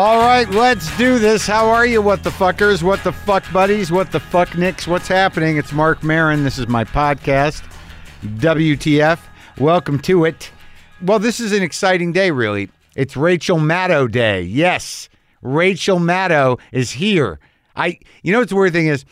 All right, let's do this. How are you, what the fuckers, what the fuck buddies, what the fuck nicks, what's happening? It's Mark Marin. This is my podcast, WTF. Welcome to it. Well, this is an exciting day, really. It's Rachel Maddow Day. Yes, Rachel Maddow is here. You know what's the weird thing is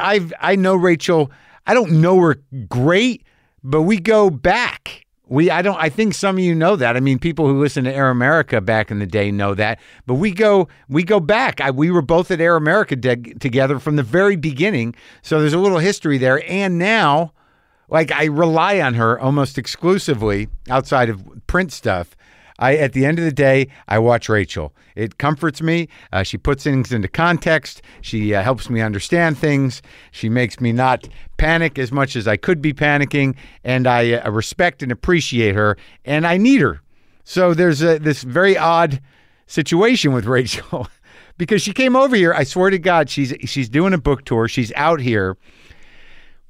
I know Rachel. I don't know her great, but we go back. I think some of you know that. I mean, people who listen to Air America back in the day know that. But we go back. We were both at Air America together from the very beginning. So there's a little history there. And now, like, I rely on her almost exclusively outside of print stuff. At the end of the day, I watch Rachel. It comforts me. She puts things into context. She helps me understand things. She makes me not panic as much as I could be panicking. And I respect and appreciate her. And I need her. So there's this very odd situation with Rachel because she came over here. I swear to God, she's doing a book tour. She's out here.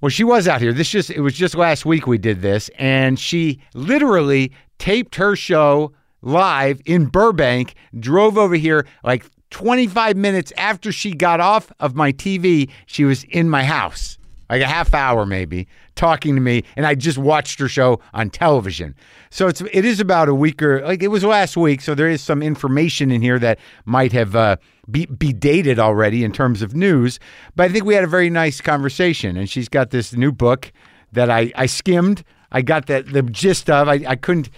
Well, she was out here. It was just last week we did this, and she literally taped her show live in Burbank, drove over here like 25 minutes after she got off of my TV. She was in my house, like a half hour maybe, talking to me, and I just watched her show on television. So it is about a week or, like, it was last week, so there is some information in here that might have be dated already in terms of news, but I think we had a very nice conversation, and she's got this new book that I skimmed. I got the gist of. I couldn't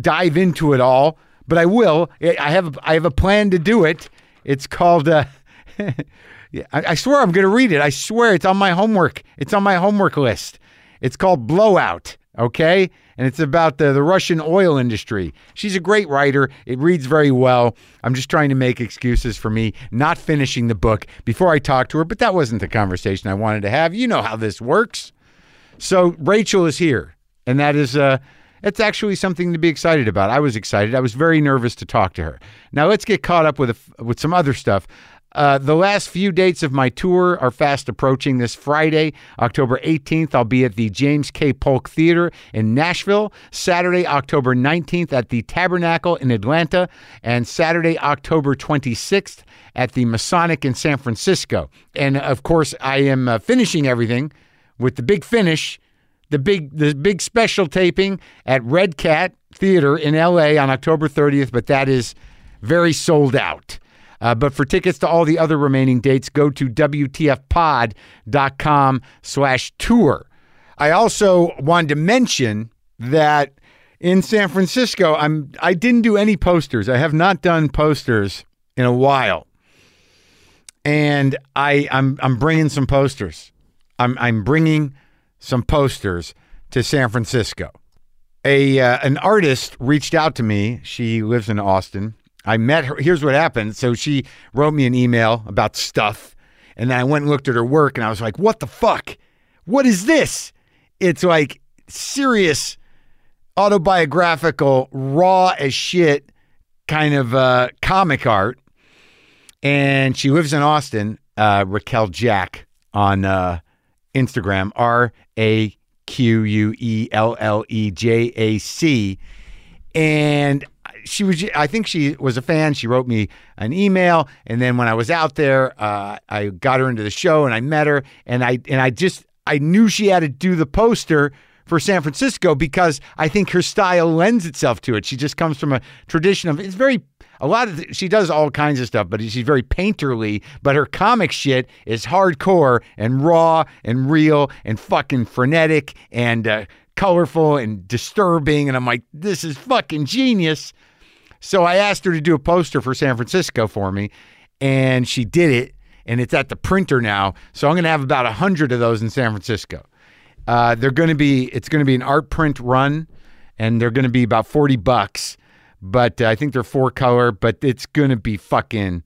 dive into it all, but I will. I have a plan to do it. It's called... I swear I'm going to read it. I swear it's on my homework. It's on my homework list. It's called Blowout, okay? And it's about the Russian oil industry. She's a great writer. It reads very well. I'm just trying to make excuses for me not finishing the book before I talk to her, but that wasn't the conversation I wanted to have. You know how this works. So Rachel is here, and that is... It's actually something to be excited about. I was excited. I was very nervous to talk to her. Now let's get caught up with some other stuff. The last few dates of my tour are fast approaching. This Friday, October 18th, I'll be at the James K. Polk Theater in Nashville. Saturday, October 19th at the Tabernacle in Atlanta. And Saturday, October 26th at the Masonic in San Francisco. And, of course, I am finishing everything with the big finish, the big special taping at Red Cat Theater in L.A. on October 30th, but that is very sold out. But for tickets to all the other remaining dates, go to wtfpod.com/tour. I also wanted to mention that in San Francisco, I didn't do any posters. I have not done posters in a while, and I'm bringing some posters. I'm bringing some posters to San Francisco. An artist reached out to me. She lives in Austin. I met her. Here's what happened. So she wrote me an email about stuff, and then I went and looked at her work, and I was like, what the fuck? What is this? It's like serious autobiographical, raw as shit kind of comic art. And she lives in Austin, Raquel Jack on Instagram, RAQUELLEJAC. And I think she was a fan. She wrote me an email, and then when I was out there, I got her into the show, and I met her, and I knew she had to do the poster for San Francisco because I think her style lends itself to it. She just comes from a tradition of she does all kinds of stuff, but she's very painterly, but her comic shit is hardcore and raw and real and fucking frenetic and colorful and disturbing, and I'm like, this is fucking genius. So I asked her to do a poster for San Francisco for me, and she did it, and it's at the printer now, so I'm going to have about 100 of those in San Francisco. It's going to be an art print run, and they're going to be about $40, but I think they're 4-color, but it's going to be fucking,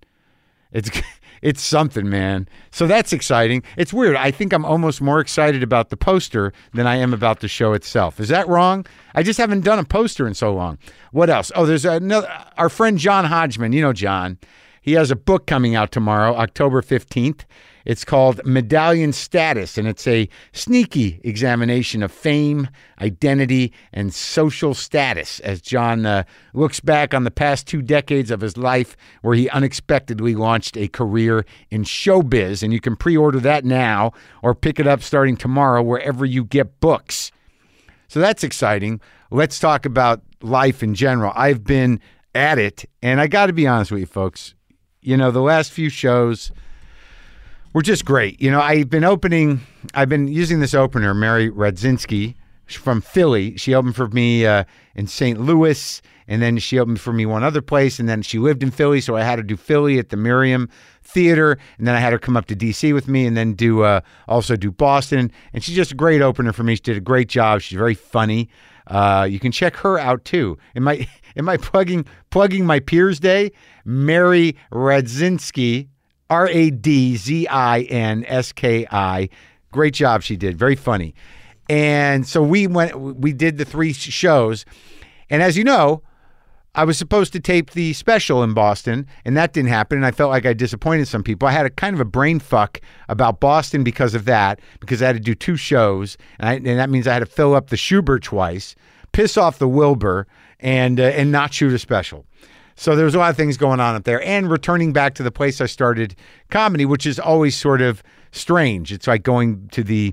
it's something, man. So that's exciting. It's weird. I think I'm almost more excited about the poster than I am about the show itself. Is that wrong? I just haven't done a poster in so long. What else? Oh, there's our friend John Hodgman. You know John. He has a book coming out tomorrow, October 15th. It's called Medallion Status, and it's a sneaky examination of fame, identity, and social status as John looks back on the past 2 decades of his life where he unexpectedly launched a career in showbiz. And you can pre-order that now or pick it up starting tomorrow wherever you get books. So that's exciting. Let's talk about life in general. I've been at it, and I got to be honest with you, folks. You know, the last few shows were just great. You know, I've been using this opener, Mary Radzinski from Philly. She opened for me in St. Louis, and then she opened for me one other place, and then she lived in Philly, so I had her do Philly at the Miriam Theater, and then I had her come up to D.C. with me, and then also do Boston. And she's just a great opener for me. She did a great job. She's very funny. You can check her out too. Am I plugging my Peers Day? Mary Radzinski, Radzinski. Great job she did. Very funny. And so we did the 3 shows. And as you know, I was supposed to tape the special in Boston, and that didn't happen, and I felt like I disappointed some people. I had a kind of a brain fuck about Boston because of that, because I had to do 2 shows, and that means I had to fill up the Shubert twice, piss off the Wilbur, and not shoot a special. So there was a lot of things going on up there, and returning back to the place I started comedy, which is always sort of strange. It's like going to the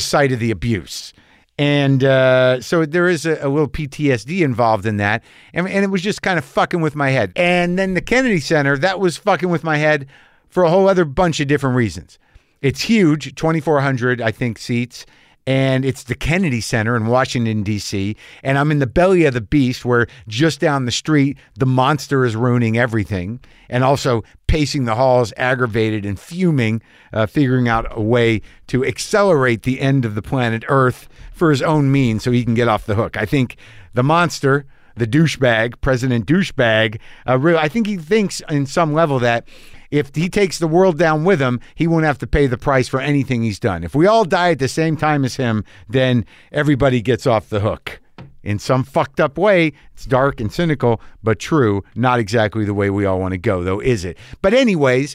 site of the abuse. And so there is a little PTSD involved in that. And it was just kind of fucking with my head. And then the Kennedy Center, that was fucking with my head for a whole other bunch of different reasons. It's huge, 2,400, I think, seats. And it's the Kennedy Center in Washington, D.C. And I'm in the belly of the beast where just down the street, the monster is ruining everything. And also pacing the halls, aggravated and fuming, figuring out a way to accelerate the end of the planet Earth for his own means so he can get off the hook. I think the monster, the douchebag, President Douchebag, I think he thinks in some level that if he takes the world down with him, he won't have to pay the price for anything he's done. If we all die at the same time as him, then everybody gets off the hook. In some fucked up way, it's dark and cynical, but true. Not exactly the way we all want to go, though, is it? But anyways,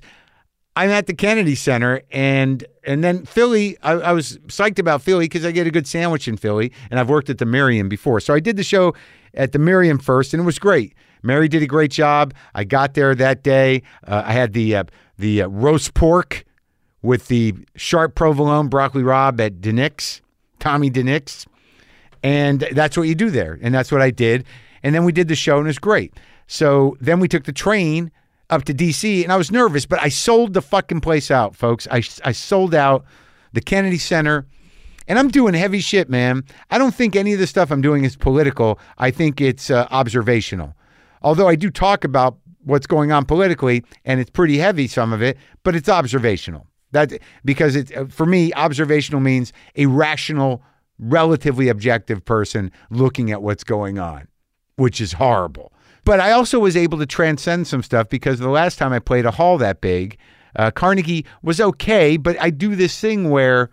I'm at the Kennedy Center, and then Philly, I was psyched about Philly because I get a good sandwich in Philly, and I've worked at the Miriam before. So I did the show at the Miriam first, and it was great. Mary did a great job. I got there that day. I had the roast pork with the sharp provolone broccoli rabe at DeNick's, Tommy DeNick's. And that's what you do there. And that's what I did. And then we did the show, and it was great. So then we took the train up to D.C., and I was nervous, but I sold the fucking place out, folks. I sold out the Kennedy Center. And I'm doing heavy shit, man. I don't think any of the stuff I'm doing is political. I think it's observational. Although I do talk about what's going on politically, and it's pretty heavy, some of it, but it's observational. That because for me, observational means a rational, relatively objective person looking at what's going on, which is horrible. But I also was able to transcend some stuff because the last time I played a hall that big, Carnegie was okay, but I do this thing where,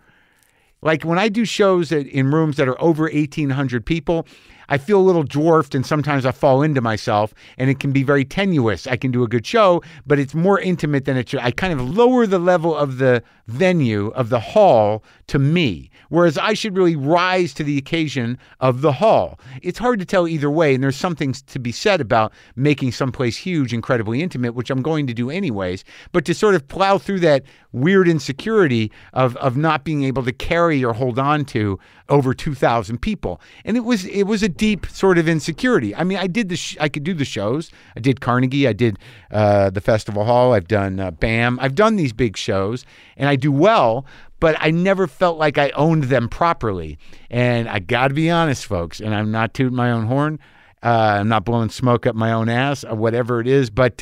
like when I do shows in rooms that are over 1,800 people, I feel a little dwarfed and sometimes I fall into myself and it can be very tenuous. I can do a good show, but it's more intimate than it should. I kind of lower the level of the venue, of the hall to me, whereas I should really rise to the occasion of the hall. It's hard to tell either way, and there's something to be said about making someplace huge, incredibly intimate, which I'm going to do anyways, but to sort of plow through that weird insecurity of not being able to carry or hold on to over 2,000 people. And it was a deep sort of insecurity. I mean, I could do the shows. I did Carnegie. I did the Festival Hall. I've done BAM. I've done these big shows, and I do well, but I never felt like I owned them properly. And I got to be honest, folks, and I'm not tooting my own horn. I'm not blowing smoke up my own ass or whatever it is, but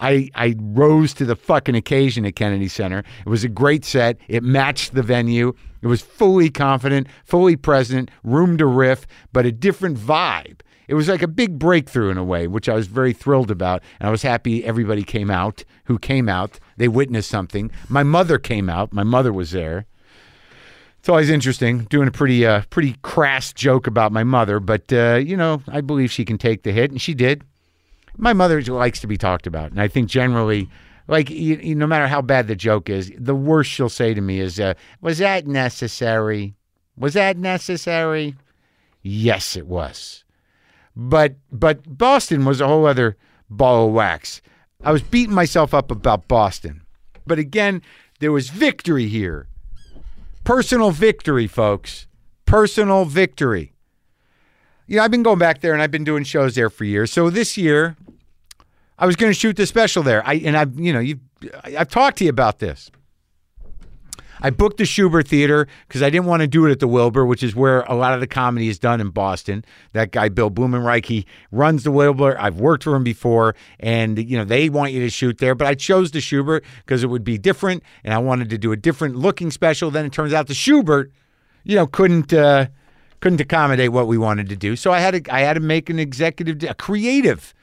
I rose to the fucking occasion at Kennedy Center. It was a great set. It matched the venue. It was fully confident, fully present, room to riff, but a different vibe. It was like a big breakthrough in a way, which I was very thrilled about. And I was happy everybody came out who came out. They witnessed something. My mother came out. My mother was there. It's always interesting, doing a pretty crass joke about my mother, but, you know, I believe she can take the hit, and she did. My mother likes to be talked about, and I think generally Like, you, no matter how bad the joke is, the worst she'll say to me is, was that necessary? Was that necessary? Yes, it was. But Boston was a whole other ball of wax. I was beating myself up about Boston. But again, there was victory here. Personal victory, folks. Personal victory. You know, I've been going back there, and I've been doing shows there for years. So this year, I was going to shoot the special there. I've talked to you about this. I booked the Shubert Theater because I didn't want to do it at the Wilbur, which is where a lot of the comedy is done in Boston. That guy, Bill Blumenreich, he runs the Wilbur. I've worked for him before, and you know they want you to shoot there. But I chose the Shubert because it would be different, and I wanted to do a different looking special. Then it turns out the Shubert, you know, couldn't accommodate what we wanted to do. So I had to make an executive, a creative,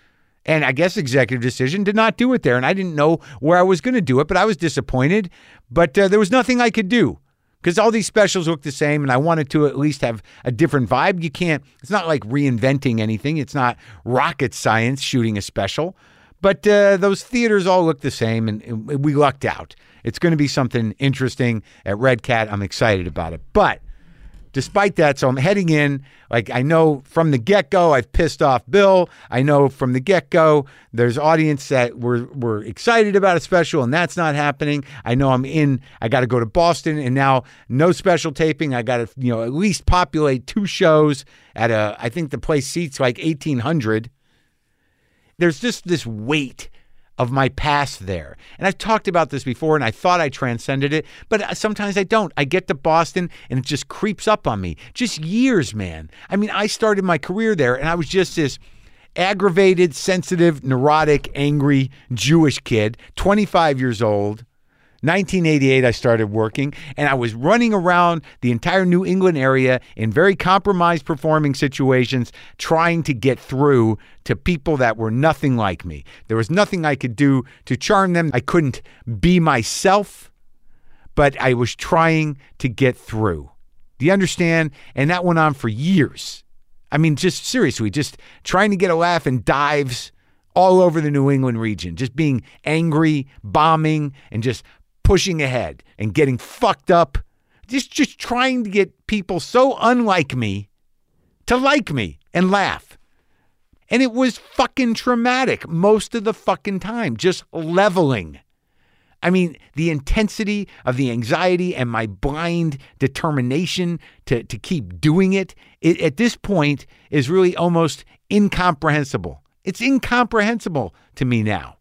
and I guess executive decision to not do it there. And I didn't know where I was going to do it, but I was disappointed. But there was nothing I could do because all these specials look the same, and I wanted to at least have a different vibe. You can't, it's not like reinventing anything. It's not rocket science shooting a special. But those theaters all look the same, and we lucked out. It's going to be something interesting at Red Cat. I'm excited about it. But despite that, so I'm heading in, like I know from the get-go, I've pissed off Bill. I know from the get-go, there's audience that were excited about a special, and that's not happening. I know I got to go to Boston, and now no special taping. I got to, you know, at least populate two shows at I think the place seats like 1,800. There's just this weight of my past there. And I've talked about this before, and I thought I transcended it, but sometimes I don't. I get to Boston, and it just creeps up on me. Just years, man. I mean, I started my career there, and I was just this aggravated, sensitive, neurotic, angry Jewish kid, 25 years old. 1988, I started working, and I was running around the entire New England area in very compromised performing situations, trying to get through to people that were nothing like me. There was nothing I could do to charm them. I couldn't be myself, but I was trying to get through. Do you understand? And that went on for years. I mean, just seriously, just trying to get a laugh and dives all over the New England region, just being angry, bombing, and just pushing ahead and getting fucked up, just trying to get people so unlike me to like me and laugh. And it was fucking traumatic most of the fucking time, just leveling. I mean, the intensity of the anxiety and my blind determination to keep doing it at this point is really almost incomprehensible. It's incomprehensible to me now.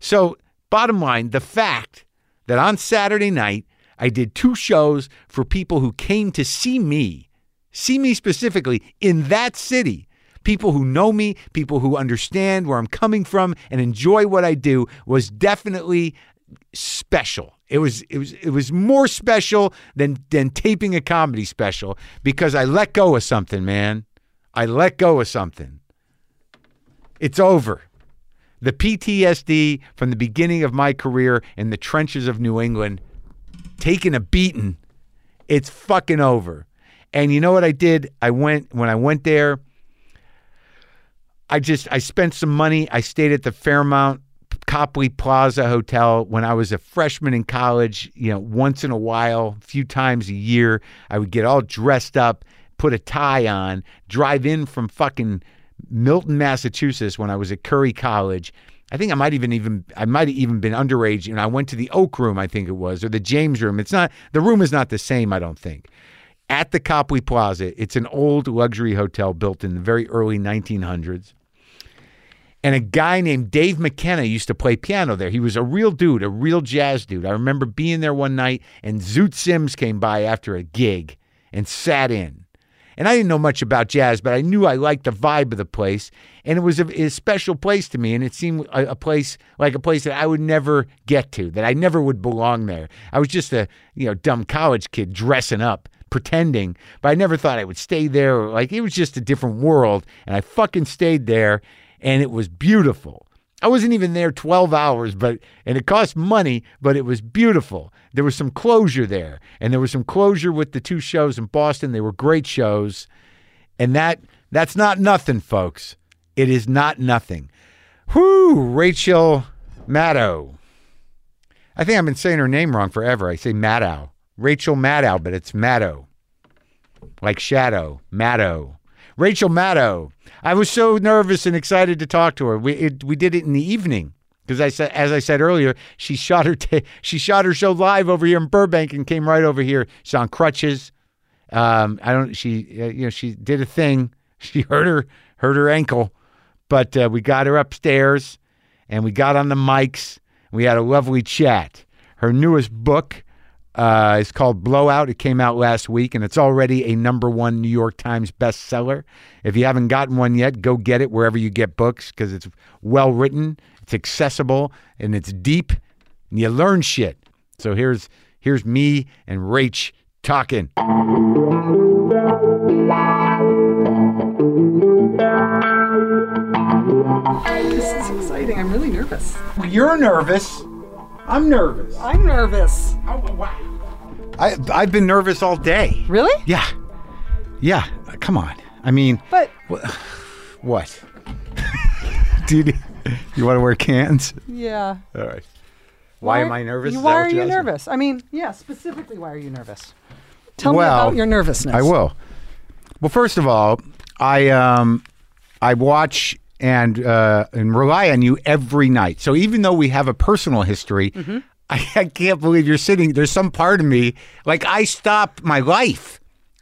So, bottom line, the fact that on Saturday night, I did two shows for people who came to see me specifically in that city, people who know me, people who understand where I'm coming from and enjoy what I do, was definitely special. It was more special than taping a comedy special because I let go of something, man. I let go of something. It's over. The PTSD from the beginning of my career in the trenches of New England, taking a beating, it's fucking over. And you know what I did? When I went there, I spent some money. I stayed at the Fairmount Copley Plaza Hotel when I was a freshman in college, you know, once in a while, a few times a year, I would get all dressed up, put a tie on, drive in from fucking Milton, Massachusetts, when I was at Curry College. I think I might have even been underage, and I went to the Oak Room, I think it was, or the James Room. The room is not the same, I don't think. At the Copley Plaza, it's an old luxury hotel built in the very early 1900s. And a guy named Dave McKenna used to play piano there. He was a real dude, a real jazz dude. I remember being there one night, and Zoot Sims came by after a gig and sat in. And I didn't know much about jazz, but I knew I liked the vibe of the place. And it was a special place to me. And it seemed a place that I would never get to, that I never would belong there. I was just a, you know, dumb college kid dressing up, pretending, but I never thought I would stay there. Like, it was just a different world. And I fucking stayed there, and it was beautiful. I wasn't even there 12 hours, and it cost money, but it was beautiful. There was some closure there, and there was some closure with the two shows in Boston. They were great shows, and that's not nothing, folks. It is not nothing. Whew, Rachel Maddow. I think I've been saying her name wrong forever. I say Maddow. Rachel Maddow, but it's Maddow. Like shadow. Maddow. Rachel Maddow. I was so nervous and excited to talk to her. We did it in the evening because I said, as I said earlier, she shot her show live over here in Burbank and came right over here. She's on crutches. She did a thing. She hurt her ankle, but we got her upstairs and we got on the mics. We had a lovely chat. Her newest book is called Blowout. It came out last week, and it's already a #1 New York Times bestseller. If you haven't gotten one yet, go get it wherever you get books because it's well-written, it's accessible, and it's deep, and you learn shit. So here's me and Rach talking. This is exciting. I'm really nervous. Well, you're nervous. I'm nervous. I'm nervous. Oh, wow. I've been nervous all day. Really? Yeah. Yeah. Come on. I mean. But. What? Dude, you want to wear cans? Yeah. All right. Why am I nervous? Why are you nervous? I mean, yeah, specifically, why are you nervous? Tell me about your nervousness. I will. Well, first of all, I watch and rely on you every night. So even though we have a personal history, mm-hmm. I can't believe you're sitting. There's some part of me, like I stop my life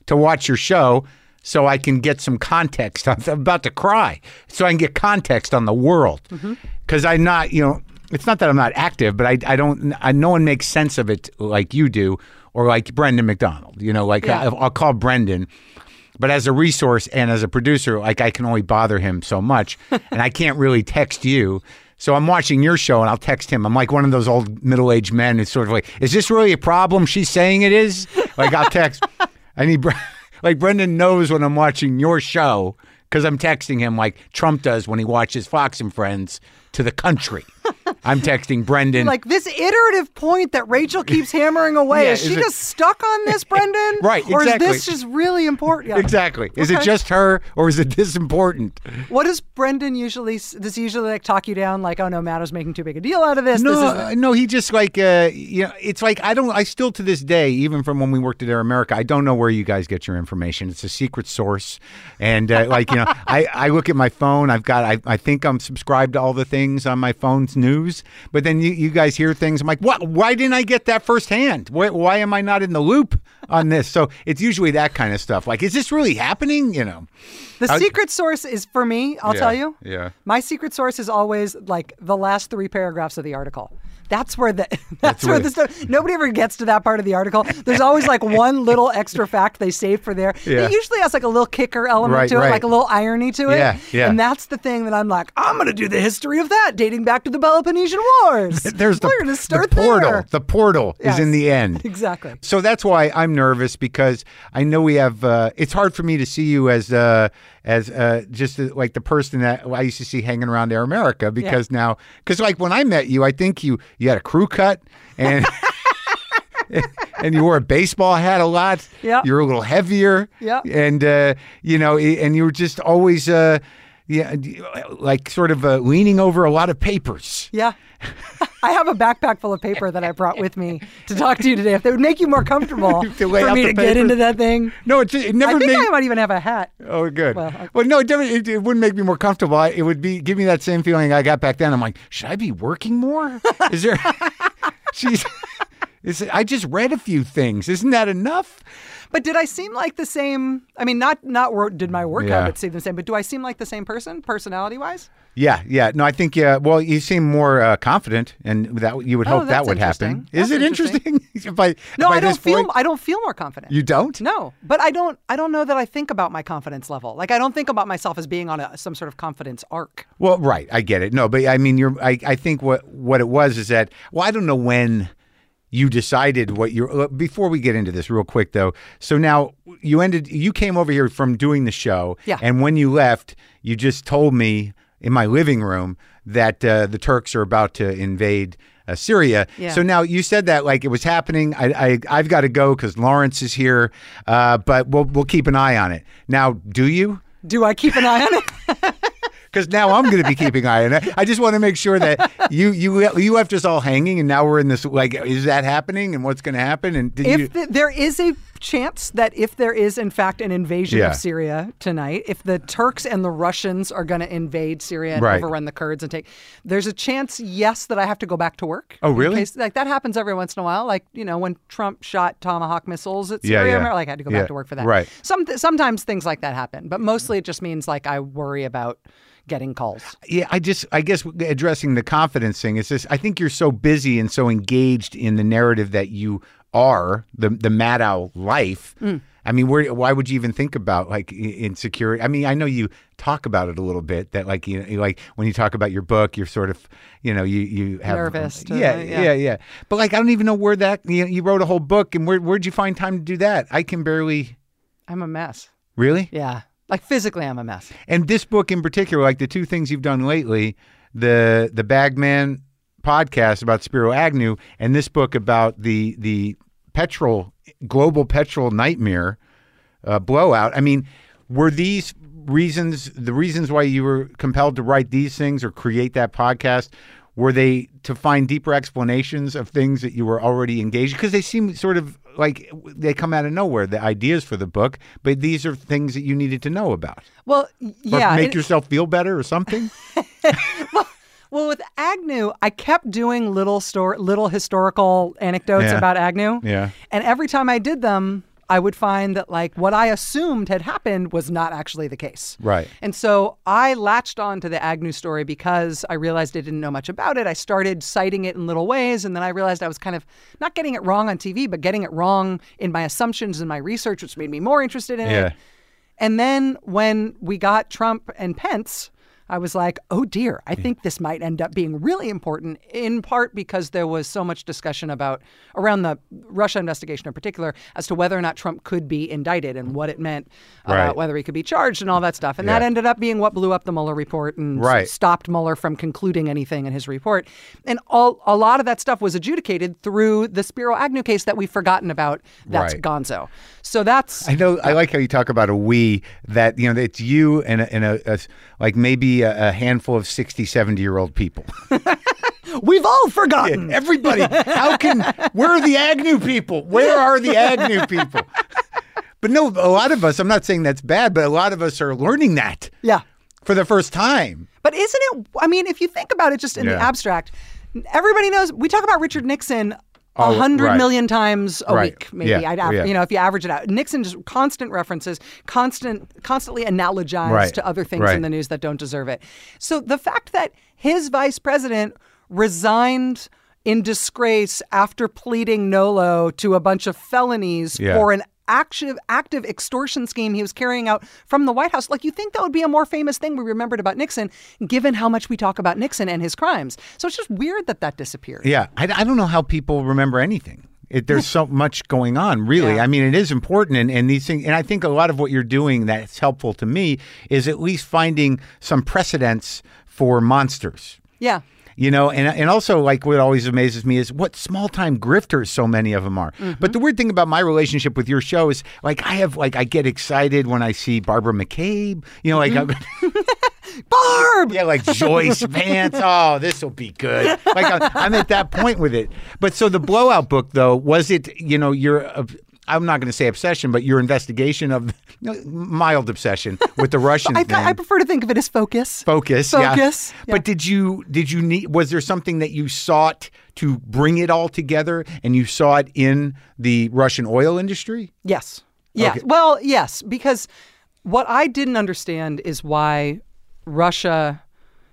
to watch your show so I can get some context. I'm about to cry. So I can get context on the world. Because mm-hmm. I'm not, you know, it's not that I'm not active, but I no one makes sense of it like you do or like Brendan McDonald. You know, like yeah. I'll call Brendan. But as a resource and as a producer, like I can only bother him so much and I can't really text you. So I'm watching your show and I'll text him. I'm like one of those old middle-aged men who's sort of like, is this really a problem? She's saying it is. Like I'll text. I need like Brendan knows when I'm watching your show because I'm texting him like Trump does when he watches Fox and Friends to the country. I'm texting Brendan. Like this iterative point that Rachel keeps hammering away. Yeah, is she just stuck on this, Brendan? Right, exactly. Or is this just really important? Yeah. Exactly. Okay. Is it just her or is it this important? What does Brendan usually, does he usually like talk you down? Like, oh no, Maddow's making too big a deal out of this. No, no, he just like, you know, it's like, I still to this day, even from when we worked at Air America, I don't know where you guys get your information. It's a secret source. And like, you know, I look at my phone. I've got, I think I'm subscribed to all the things on my phone's news. But then you guys hear things. I'm like, what? Why didn't I get that firsthand? Why am I not in the loop on this? So it's usually that kind of stuff. Like, is this really happening? You know, the secret source is for me. I'll tell you. Yeah. My secret source is always like the last 3 paragraphs of the article. That's where the that's where the stuff. Nobody ever gets to that part of the article. There's always like one little extra fact they save for there. Yeah. It usually has like a little kicker element to it, like a little irony to it. Yeah, yeah. And that's the thing that I'm like, I'm going to do the history of that, dating back to the Peloponnesian Wars. We're going to start the portal. There. The portal is in the end. Exactly. So that's why I'm nervous because I know we have. It's hard for me to see you as just like the person that I used to see hanging around Air America because now, because like when I met you, I think you had a crew cut and and you wore a baseball hat a lot. Yeah. You were a little heavier. Yeah. And, you know, and you were just always like sort of leaning over a lot of papers. Yeah. I have a backpack full of paper that I brought with me to talk to you today. If that would make you more comfortable for me to get into that thing. No, it never made... I think I might even have a hat. Oh, good. Well, no, it wouldn't make me more comfortable. It would be give me that same feeling I got back then. I'm like, should I be working more? Is there... I just read a few things. Isn't that enough? But did I seem like the same? I mean, not did my work habits seem the same, but do I seem like the same person, personality-wise? Yeah, yeah. No, I think, well, you seem more confident, and that you would hope that would happen. That's Is it interesting? I don't feel more confident. You don't? No, but I don't know that I think about my confidence level. Like, I don't think about myself as being on some sort of confidence arc. Well, right. I get it. No, but I mean, I think what it was is that, well, I don't know when... You decided what you're, before we get into this real quick though. So now you came over here from doing the show. Yeah. And when you left, you just told me in my living room that the Turks are about to invade Syria. Yeah. So now you said that like it was happening. I've got to go because Lawrence is here, but we'll keep an eye on it. Now, do you? Do I keep an eye on it? because now I'm going to be keeping an eye on it. I just want to make sure that you left us all hanging, and now we're in this, like, is that happening and what's going to happen? And there is a chance that if there is, in fact, an invasion of Syria tonight, if the Turks and the Russians are going to invade Syria and overrun the Kurds and take, there's a chance, yes, that I have to go back to work. Oh, really? In case, like, that happens every once in a while. Like, you know, when Trump shot Tomahawk missiles at Syria, I like, I had to go back to work for that. Right. Sometimes things like that happen, but mostly it just means, like, I worry about getting calls. Yeah, I guess addressing the confidence thing is this. I think you're so busy and so engaged in the narrative that you are, the Maddow life. I mean, why would you even think about, like, insecurity? I mean, I know you talk about it a little bit, that, like, you know, like when you talk about your book, you're sort of, you know, you have nervous. But, like, I don't even know where that, you wrote a whole book, and where'd you find time to do that? I can barely. I'm a mess. Really? Yeah. Like, physically, I'm a mess. And this book in particular, like the two things you've done lately, the Bagman podcast about Spiro Agnew, and this book about the global petrol nightmare, blowout. I mean, were these the reasons why you were compelled to write these things or create that podcast, were they to find deeper explanations of things that you were already engaged? Because they seem sort of like they come out of nowhere, the ideas for the book, but these are things that you needed to know about. Well, yeah. Or make yourself feel better or something? Well, with Agnew, I kept doing little historical anecdotes about Agnew. Yeah. And every time I did them, I would find that, like, what I assumed had happened was not actually the case. Right. And so I latched on to the Agnew story because I realized I didn't know much about it. I started citing it in little ways, and then I realized I was kind of not getting it wrong on TV, but getting it wrong in my assumptions and my research, which made me more interested in it. And then when we got Trump and Pence, I was like, oh dear, I think this might end up being really important, in part because there was so much discussion around the Russia investigation in particular as to whether or not Trump could be indicted and what it meant about whether he could be charged and all that stuff. And that ended up being what blew up the Mueller report and stopped Mueller from concluding anything in his report. And a lot of that stuff was adjudicated through the Spiro Agnew case that we've forgotten about. That's gonzo. So that's... I know, I like how you talk about a we, that, you know, it's you and like maybe a handful of 60, 70-year-old people. We've all forgotten. Yeah, everybody. Where are the Agnew people? Where are the Agnew people? But no, a lot of us, I'm not saying that's bad, but a lot of us are learning that for the first time. But isn't it, I mean, if you think about it just in the abstract, everybody knows, we talk about Richard Nixon 100 million times a week, maybe. Yeah. You know, if you average it out, Nixon just constant references, constantly analogized to other things in the news that don't deserve it. So the fact that his vice president resigned in disgrace after pleading NOLO to a bunch of felonies for an active extortion scheme he was carrying out from the White House. Like, you think that would be a more famous thing we remembered about Nixon, given how much we talk about Nixon and his crimes. So it's just weird that disappeared. Yeah. I don't know how people remember anything. There's so much going on, really. Yeah. I mean, it is important, and these things, and I think a lot of what you're doing that's helpful to me is at least finding some precedents for monsters. Yeah. You know, and also, like, what always amazes me is what small-time grifters so many of them are. Mm-hmm. But the weird thing about my relationship with your show is, like, I get excited when I see Barbara McCabe. You know, like, Barb! Yeah, like Joyce Vance. Oh, this will be good. Like, I'm at that point with it. But so the Blowout book, though, was it, you know, I'm not going to say obsession, but your investigation of mild obsession with the Russian thing. I prefer to think of it as focus. Focus. Yeah. But did you need? Was there something that you sought to bring it all together, and you saw it in the Russian oil industry? Yes. Yeah. Okay. Well, yes, because what I didn't understand is why Russia.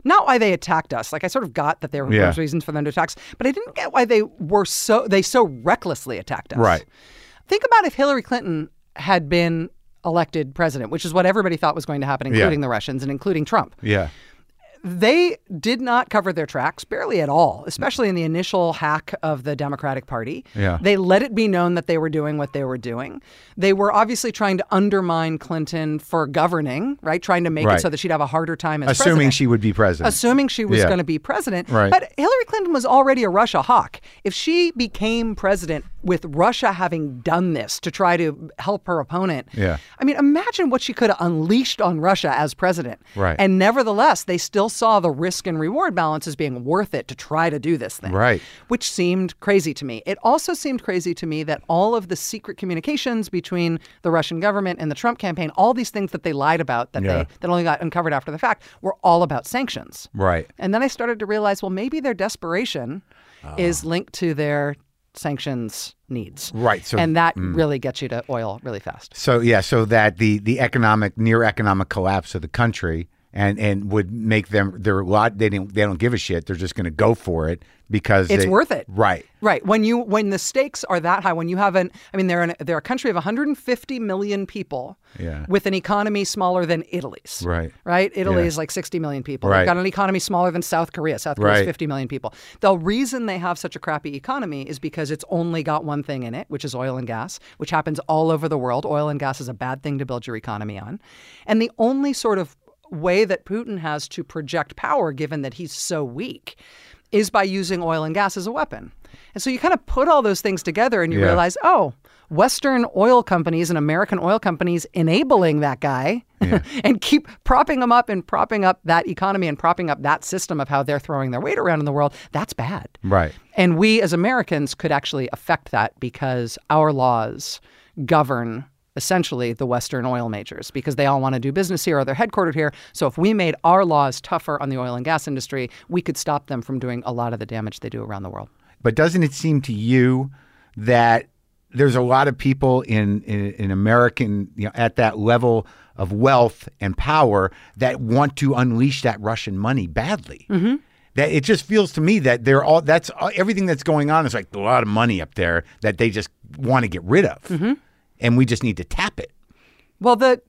Not why they attacked us. Like, I sort of got that there were reasons for them to attack us, but I didn't get why they so recklessly attacked us. Right. Think about if Hillary Clinton had been elected president, which is what everybody thought was going to happen, including the Russians and including Trump. Yeah. They did not cover their tracks barely at all, especially in the initial hack of the Democratic Party. Yeah. They let it be known that they were doing what they were doing. They were obviously trying to undermine Clinton for governing, right? Trying to make it so that she'd have a harder time as president. Assuming she would be president. Assuming she was going to be president. Right. But Hillary Clinton was already a Russia hawk. If she became president with Russia having done this to try to help her opponent, I mean, imagine what she could have unleashed on Russia as president. Right. And nevertheless, they still saw the risk and reward balance as being worth it to try to do this thing, right? Which seemed crazy to me. It also seemed crazy to me that all of the secret communications between the Russian government and the Trump campaign, all these things that they lied about that that only got uncovered after the fact, were all about sanctions. Right. And then I started to realize, well, maybe their desperation is linked to their sanctions needs. Right. So, and that really gets you to oil really fast. So, so that the near economic collapse of the country and would make them they don't give a shit. They're just going to go for it because it's worth it. Right. Right. When the stakes are that high, when you have they're a country of 150 million people with an economy smaller than Italy's. Right. Right. Italy is like 60 million people. Right. They've got an economy smaller than South Korea. South Korea's 50 million people. The reason they have such a crappy economy is because it's only got one thing in it, which is oil and gas, which happens all over the world. Oil and gas is a bad thing to build your economy on. And the only sort of way that Putin has to project power, given that he's so weak, is by using oil and gas as a weapon. And so you kind of put all those things together and you realize, oh, Western oil companies and American oil companies enabling that guy and keep propping him up and propping up that economy and propping up that system of how they're throwing their weight around in the world. That's bad. Right. And we as Americans could actually affect that because our laws govern essentially the Western oil majors, because they all want to do business here or they're headquartered here. So if we made our laws tougher on the oil and gas industry, we could stop them from doing a lot of the damage they do around the world. But doesn't it seem to you that there's a lot of people in American, at that level of wealth and power that want to unleash that Russian money badly? Mm-hmm. That it just feels to me that everything that's going on is like a lot of money up there that they just want to get rid of. Mm-hmm. And we just need to tap it. Well, the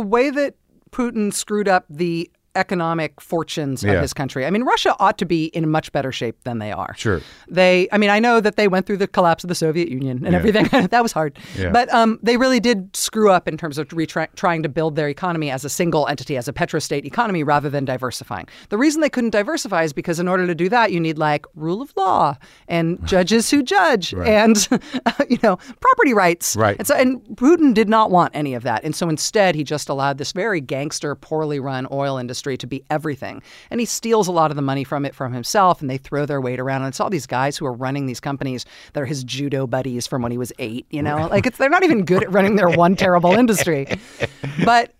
way that Putin screwed up the economic fortunes of his country. I mean, Russia ought to be in much better shape than they are. Sure. I know that they went through the collapse of the Soviet Union and everything. That was hard. Yeah. But they really did screw up in terms of trying to build their economy as a single entity, as a petrostate economy, rather than diversifying. The reason they couldn't diversify is because in order to do that, you need rule of law and judges who judge and property rights. Right. And Putin did not want any of that. And so instead, he just allowed this very gangster, poorly run oil industry to be everything. And he steals a lot of the money from it from himself, and they throw their weight around. And it's all these guys who are running these companies that are his judo buddies from when he was 8, they're not even good at running their one terrible industry. But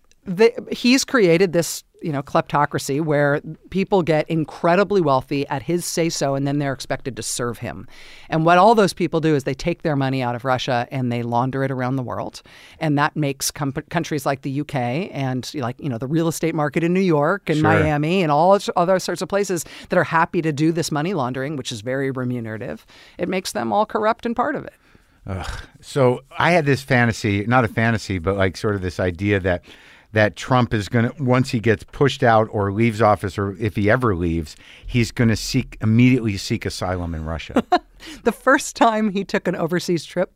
he's created this, kleptocracy where people get incredibly wealthy at his say-so, and then they're expected to serve him. And what all those people do is they take their money out of Russia and they launder it around the world. And that makes countries like the UK and the real estate market in New York and Miami and all other sorts of places that are happy to do this money laundering, which is very remunerative. It makes them all corrupt and part of it. Ugh. So I had this fantasy, not a fantasy, but sort of this idea that Trump is going to, once he gets pushed out or leaves office, or if he ever leaves, he's going to immediately seek asylum in Russia. The first time he took an overseas trip,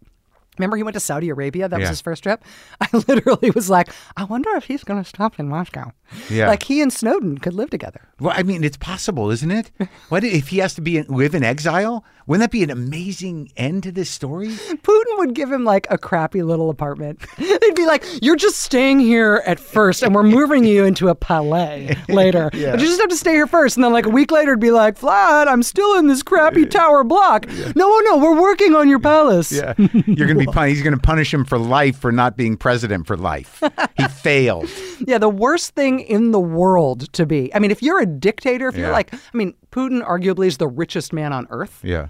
remember he went to Saudi Arabia? That was his first trip. I literally was like, I wonder if he's going to stop in Moscow. Yeah. He and Snowden could live together. Well, I mean, it's possible, isn't it? What if he has to live in exile? Wouldn't that be an amazing end to this story? Putin would give him a crappy little apartment. They'd be like, you're just staying here at first and we're moving you into a palais later. But you just have to stay here first. And then a week later it'd be like, Vlad, I'm still in this crappy tower block. Yeah. No, we're working on your palace. Yeah. You're going to be he's going to punish him for life for not being president for life. He failed. Yeah, the worst thing in the world to be. I mean, if you're a dictator, if you're Putin arguably is the richest man on earth. Yeah.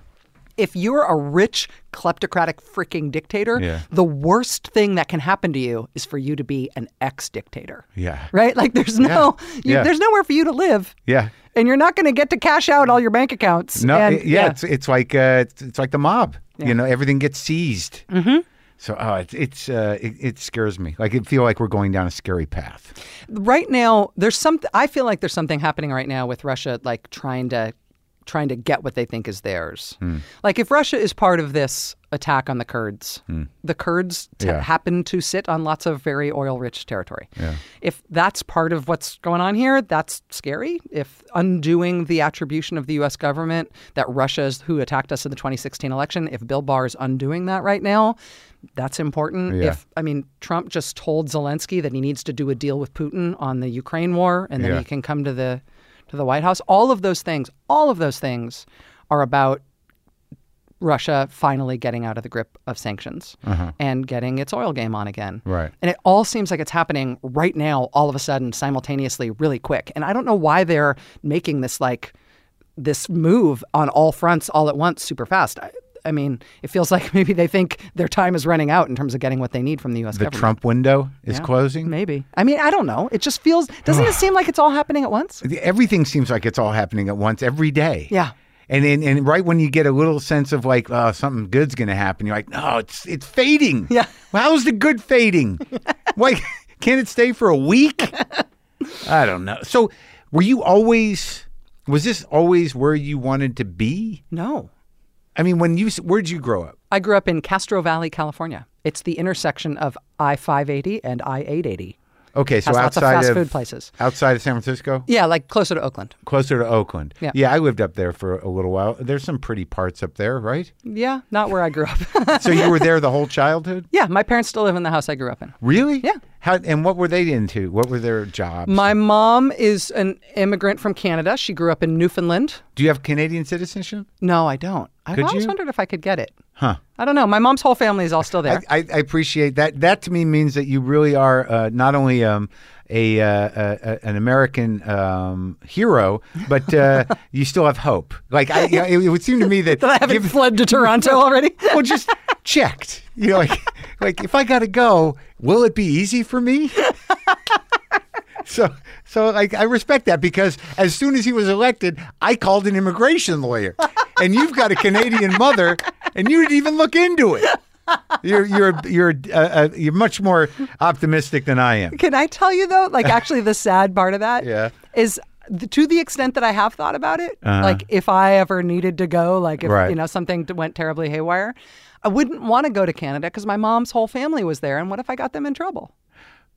If you're a rich, kleptocratic freaking dictator, the worst thing that can happen to you is for you to be an ex-dictator. Yeah. Right? There's no, there's nowhere for you to live. Yeah. And you're not going to get to cash out all your bank accounts. No. It's like the mob. Yeah. Everything gets seized. Mm-hmm. So it scares me. Like, it feel like we're going down a scary path. Right now, there's something. I feel like there's something happening right now with Russia, like trying to get what they think is theirs. Mm. Like, if Russia is part of this attack on the Kurds, the Kurds happen to sit on lots of very oil-rich territory. Yeah. If that's part of what's going on here, that's scary. If undoing the attribution of the U.S. government that Russia is who attacked us in the 2016 election, if Bill Barr is undoing that right now, that's important. Yeah. If, I mean, Trump just told Zelensky that he needs to do a deal with Putin on the Ukraine war, and then he can come to the White House. All of those things are about Russia finally getting out of the grip of sanctions and getting its oil game on again. Right. And it all seems like it's happening right now, all of a sudden, simultaneously, really quick. And I don't know why they're making this, like, this move on all fronts all at once super fast. I mean, it feels like maybe they think their time is running out in terms of getting what they need from the U.S. government. The Trump window is closing? Maybe. I mean, I don't know. It just feels, doesn't it seem like it's all happening at once? Everything seems like it's all happening at once every day. Yeah. And right when you get a little sense of, like, something good's going to happen, you're like, no, it's fading. Yeah. Well, how's the good fading? Why can't it stay for a week? I don't know. So was this always where you wanted to be? No. I mean, where'd you grow up? I grew up in Castro Valley, California. It's the intersection of I-580 and I-880. Okay, so outside of fast food places. Outside of San Francisco? Yeah, like closer to Oakland. Yeah. Yeah, I lived up there for a little while. There's some pretty parts up there, right? Yeah, not where I grew up. So you were there the whole childhood? Yeah, my parents still live in the house I grew up in. Really? Yeah. And what were they into? What were their jobs? My mom is an immigrant from Canada. She grew up in Newfoundland. Do you have Canadian citizenship? No, I don't. I've always wondered if I could get it. Huh. I don't know. My mom's whole family is all still there. I appreciate that. That to me means that you really are not only an American hero, but you still have hope. Like, it would seem to me that I haven't fled to Toronto already. Well, just checked. You know, like if I gotta go, will it be easy for me? So like, I respect that, because as soon as he was elected, I called an immigration lawyer, and you've got a Canadian mother, and you didn't even look into it. You're much more optimistic than I am. Can I tell you though? Like, actually, the sad part of that is, to the extent that I have thought about it, like if I ever needed to go, like if something went terribly haywire, I wouldn't want to go to Canada because my mom's whole family was there, and what if I got them in trouble?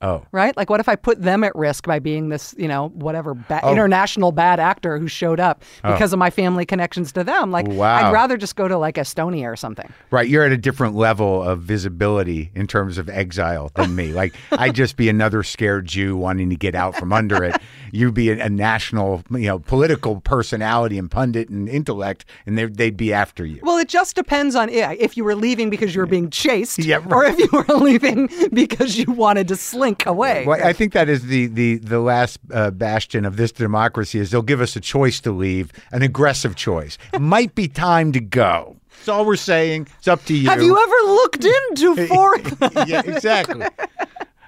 Oh. Right? Like, what if I put them at risk by being this, international bad actor who showed up because of my family connections to them? Like, I'd rather just go to, like, Estonia or something. Right. You're at a different level of visibility in terms of exile than me. Like, I'd just be another scared Jew wanting to get out from under it. You'd be a national, political personality and pundit and intellect, and they'd be after you. Well, it just depends on if you were leaving because you were being chased or if you were leaving because you wanted to slip away. Well, I think that is the last bastion of this democracy, is they'll give us a choice to leave, an aggressive choice. Might be time to go. That's all we're saying. It's up to you. Have you ever looked into foreign? Yeah, exactly.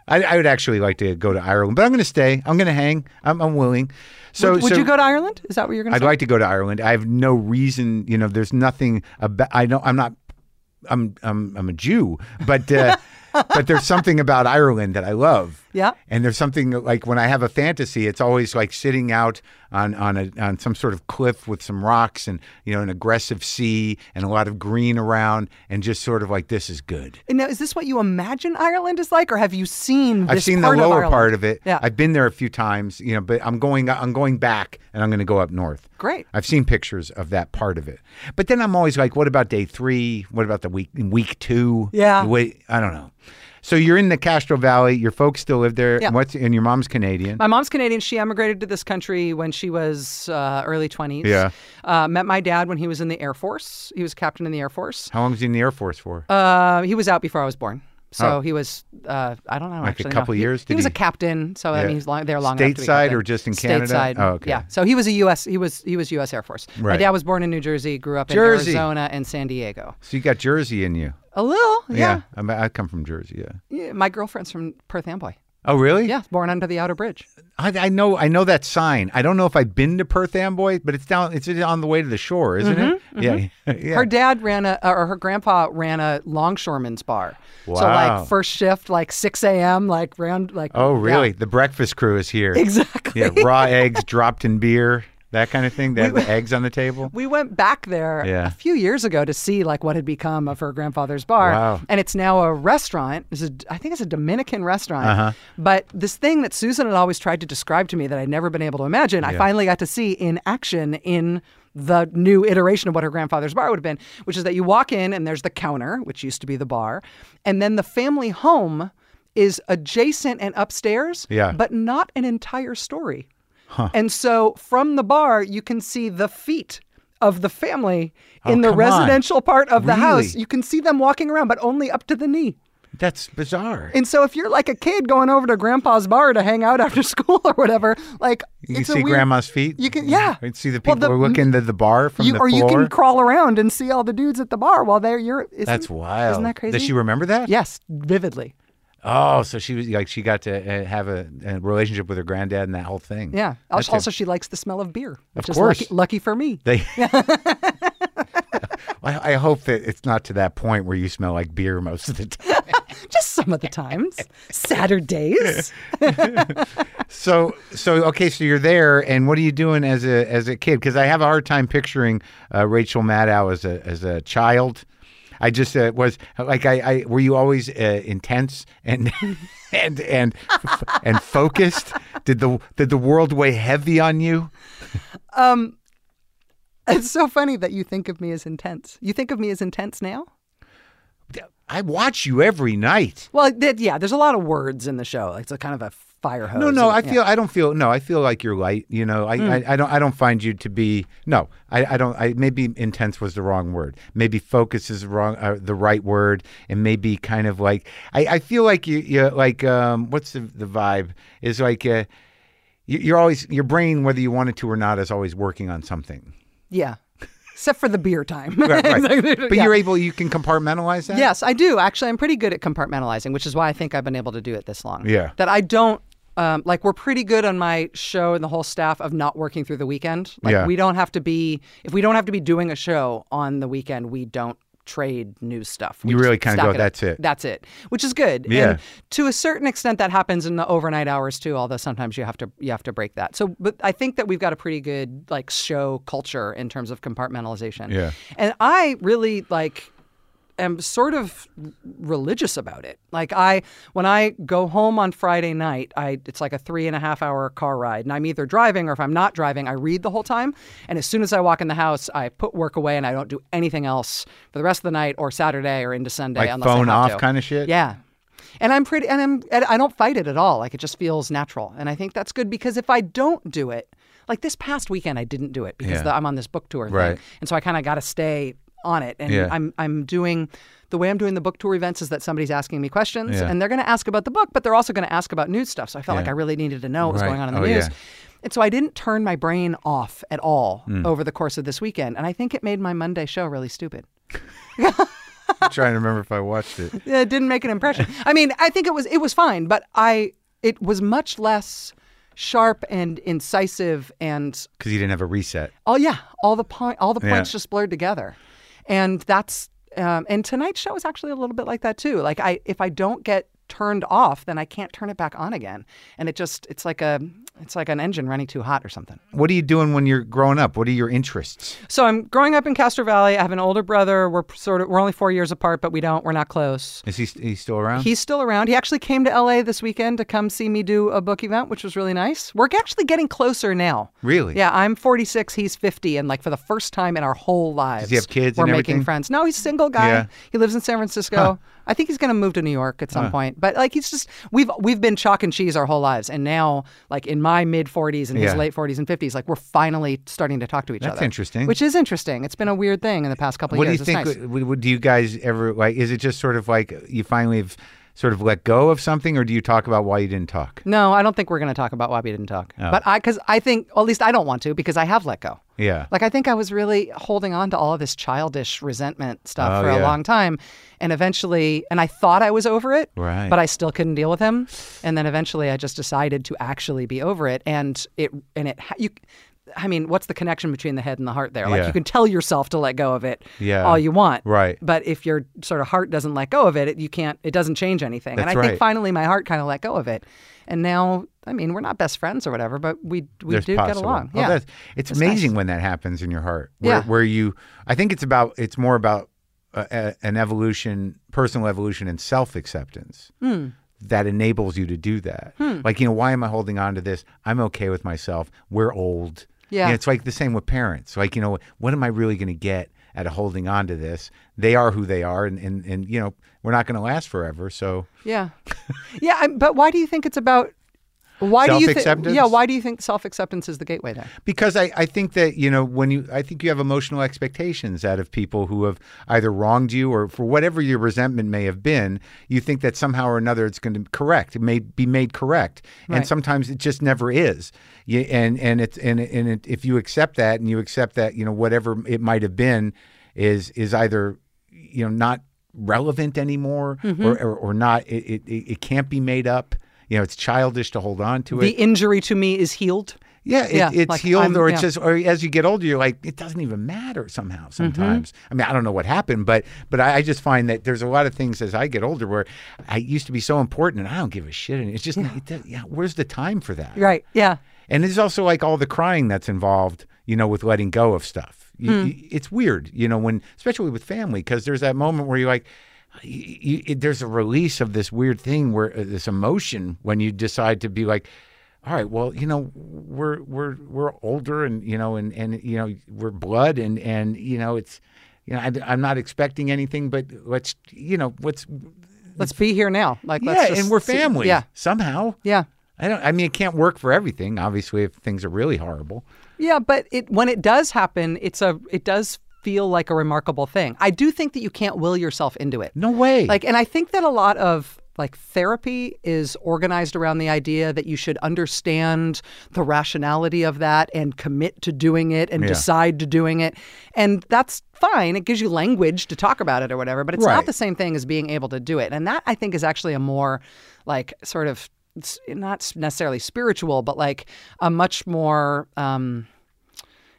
I would actually like to go to Ireland, but I'm going to stay. I'm going to hang. I'm willing. So, would you go to Ireland? Is that what you're going to say? I'd like to go to Ireland. I have no reason. There's nothing about. I know I'm not. I'm a Jew, but. But there's something about Ireland that I love. Yeah. And there's something, like, when I have a fantasy, it's always like sitting out on some sort of cliff with some rocks and, an aggressive sea and a lot of green around, and just sort of like, this is good. And now, is this what you imagine Ireland is like, or have you seen this? I've seen the lower part of it. Yeah. I've been there a few times, but I'm going back, and I'm going to go up north. Great. I've seen pictures of that part of it. But then I'm always like, what about day 3? What about the week 2? Yeah. I don't know. So you're in the Castro Valley. Your folks still live there. Yeah. And your mom's Canadian. My mom's Canadian. She emigrated to this country when she was early 20s. Yeah. Met my dad when he was in the Air Force. He was captain in the Air Force. How long was he in the Air Force for? He was out before I was born. So he was, I don't know, like actually. A couple years? He was a captain, so I mean, he's there long enough to be captain. Stateside or just in Canada? Stateside, oh, okay. Yeah. So he was U.S. Air Force. Right. My dad was born in New Jersey, grew up in Arizona and San Diego. So you got Jersey in you. A little, yeah. I come from Jersey, yeah. My girlfriend's from Perth Amboy. Oh, really? Yeah, born under the outer bridge. I know that sign. I don't know if I've been to Perth Amboy, but it's down. It's on the way to the shore, isn't it? Mm-hmm. Yeah. Her dad ran or her grandpa ran a longshoreman's bar. Wow. So like first shift, like 6 a.m. like round like. Oh, really? Yeah. The breakfast crew is here. Exactly. Yeah, raw eggs dropped in beer. That kind of thing, they have the eggs on the table. We went back there a few years ago to see like what had become of her grandfather's bar. Wow. And it's now a restaurant. I think it's a Dominican restaurant. Uh-huh. But this thing that Susan had always tried to describe to me that I'd never been able to imagine, I finally got to see in action in the new iteration of what her grandfather's bar would have been, which is that you walk in and there's the counter, which used to be the bar, and then the family home is adjacent and upstairs, but not an entire story. Huh. And so from the bar, you can see the feet of the family in the residential part of the house. You can see them walking around, but only up to the knee. That's bizarre. And so if you're like a kid going over to grandpa's bar to hang out after school or whatever, like you can see grandma's feet. You can, you can see the people who look into the bar from the floor. Or you can crawl around and see all the dudes at the bar while they're That's wild. Isn't that crazy? Does she remember that? Yes, vividly. Oh, so she was like she got to have a relationship with her granddad and that whole thing. Yeah. Also, she likes the smell of beer, which is lucky for me. I hope that it's not to that point where you smell like beer most of the time. Just some of the times. Saturdays. So you're there, and what are you doing as a kid? Because I have a hard time picturing Rachel Maddow as a child. I just was like, I were you always intense and focused? Did the world weigh heavy on you? It's so funny that you think of me as intense. You think of me as intense now? I watch you every night. Well, there's a lot of words in the show. It's a kind of a fire hose. I feel like you're light. You know, I don't find you to be. No, I don't. Maybe intense was the wrong word. Maybe focus is the right word, and maybe kind of like I feel like you like what's the vibe is like you're always your brain, whether you wanted to or not, is always working on something. Yeah. Except for the beer time. Right. But you can compartmentalize that? Yes, I do. Actually, I'm pretty good at compartmentalizing, which is why I think I've been able to do it this long. Yeah. That I don't, we're pretty good on my show and the whole staff of not working through the weekend. We don't have to be, if we don't have to be doing a show on the weekend, we don't trade new stuff. We really kind of go, that's it. Which is good. Yeah. And to a certain extent, that happens in the overnight hours too, although sometimes you have to break that. So, but I think that we've got a pretty good like show culture in terms of compartmentalization. Yeah. And I really like am sort of religious about it. Like when I go home on Friday night, it's like a 3.5-hour car ride, and I'm either driving or if I'm not driving, I read the whole time. And as soon as I walk in the house, I put work away and I don't do anything else for the rest of the night or Saturday or into Sunday. Like unless phone I have off to. Kind of shit. Yeah. And I'm pretty, and I don't fight it at all. Like it just feels natural, and I think that's good because if I don't do it, like this past weekend, I didn't do it because I'm on this book tour thing, and so I kind of got to stay on it. And I'm doing, the way I'm doing the book tour events is that somebody's asking me questions and they're going to ask about the book, but they're also going to ask about news stuff. So I felt like I really needed to know what was going on in the news. Yeah. And so I didn't turn my brain off at all over the course of this weekend. And I think it made my Monday show really stupid. I'm trying to remember if I watched it. It didn't make an impression. I mean, I think it was fine, but it was much less sharp and incisive and... Because you didn't have a reset. Oh yeah. All the points just blurred together. And that's and tonight's show is actually a little bit like that too. Like if I don't get turned off, then I can't turn it back on again. And it's like an engine running too hot or something. What are you doing when you're growing up? What are your interests? So I'm growing up in Castro Valley. I have an older brother. We're only 4 years apart, but we're not close. Is he still around? He's still around. He actually came to LA this weekend to come see me do a book event, which was really nice. We're actually getting closer now. Really? Yeah, I'm 46, he's 50, and like for the first time in our whole lives. Does he have kids? We're and making everything? Friends. No, he's a single guy. Yeah. He lives in San Francisco. Huh. I think he's going to move to New York at some point. But like he's just we've been chalk and cheese our whole lives, and now like in my mid-40s and his late 40s and 50s, like we're finally starting to talk to each other. That's interesting. Which is interesting. It's been a weird thing in the past couple of years. What do you think? Nice. Do you guys ever like? Is it just sort of like you finally have sort of let go of something, or do you talk about why you didn't talk? No, I don't think we're going to talk about why we didn't talk. Oh. But because I think, well, at least I don't want to, because I have let go. Yeah. Like, I think I was really holding on to all of this childish resentment stuff for a long time. And eventually, and I thought I was over it, right, but I still couldn't deal with him. And then eventually I just decided to actually be over it. I mean, what's the connection between the head and the heart there? Like, you can tell yourself to let go of it all you want. Right. But if your sort of heart doesn't let go of it, it doesn't change anything. That's and I think finally my heart kind of let go of it. And now, I mean, we're not best friends or whatever, but we do get along. Oh, yeah. It's amazing when that happens in your heart. I think it's more about an evolution, personal evolution and self-acceptance. Mm. That enables you to do that. Hmm. Like, why am I holding on to this? I'm okay with myself. We're old. Yeah. It's like the same with parents. Like, what am I really going to get out of holding on to this? They are who they are, and we're not going to last forever, so. Yeah. But why do you think it's about, self-acceptance? Why do you think self-acceptance is the gateway there? Because I think that, I think you have emotional expectations out of people who have either wronged you or for whatever your resentment may have been, you think that somehow or another it's going to correct. It may be made correct. Right. And sometimes it just never is. If you accept that whatever it might have been is either, not relevant anymore, mm-hmm, or not, it can't be made up. It's childish to hold on to it. The injury to me is healed. Yeah, it's like healed, or it's just, or as you get older, you're like, it doesn't even matter somehow sometimes. Mm-hmm. I mean, I don't know what happened, but I just find that there's a lot of things as I get older where I used to be so important and I don't give a shit. And it's just, where's the time for that? Right, yeah. And there's also like all the crying that's involved, with letting go of stuff. It's weird, when, especially with family, because there's that moment where you're like, there's a release of this weird thing where this emotion when you decide to be like, all right, well, we're older and we're blood and it's I'm not expecting anything, but let's be here now, and we're family somehow. Yeah. It can't work for everything, obviously, if things are really horrible. Yeah, but when it does happen, it does feel like a remarkable thing. I do think that you can't will yourself into it. No way. And I think that a lot of therapy is organized around the idea that you should understand the rationality of that and commit to doing it and decide to doing it. And that's fine. It gives you language to talk about it or whatever, but it's not the same thing as being able to do it. And that I think is actually a more sort of, not necessarily spiritual, but a much more,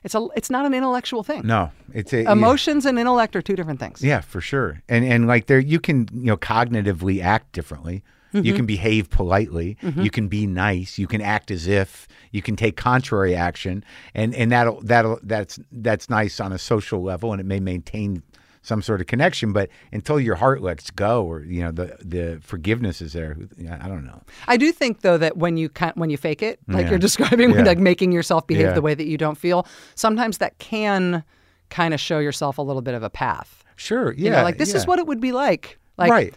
it's not an intellectual thing. No, emotions and intellect are two different things. Yeah, for sure. And there, you can cognitively act differently. Mm-hmm. You can behave politely. Mm-hmm. You can be nice. You can act as if. You can take contrary action, and that's nice on a social level, and it may maintain some sort of connection, but until your heart lets go, or the forgiveness is there, I don't know. I do think though that when you fake it, you're describing, making yourself behave the way that you don't feel, sometimes that can kind of show yourself a little bit of a path. Sure, yeah. This is what it would be like.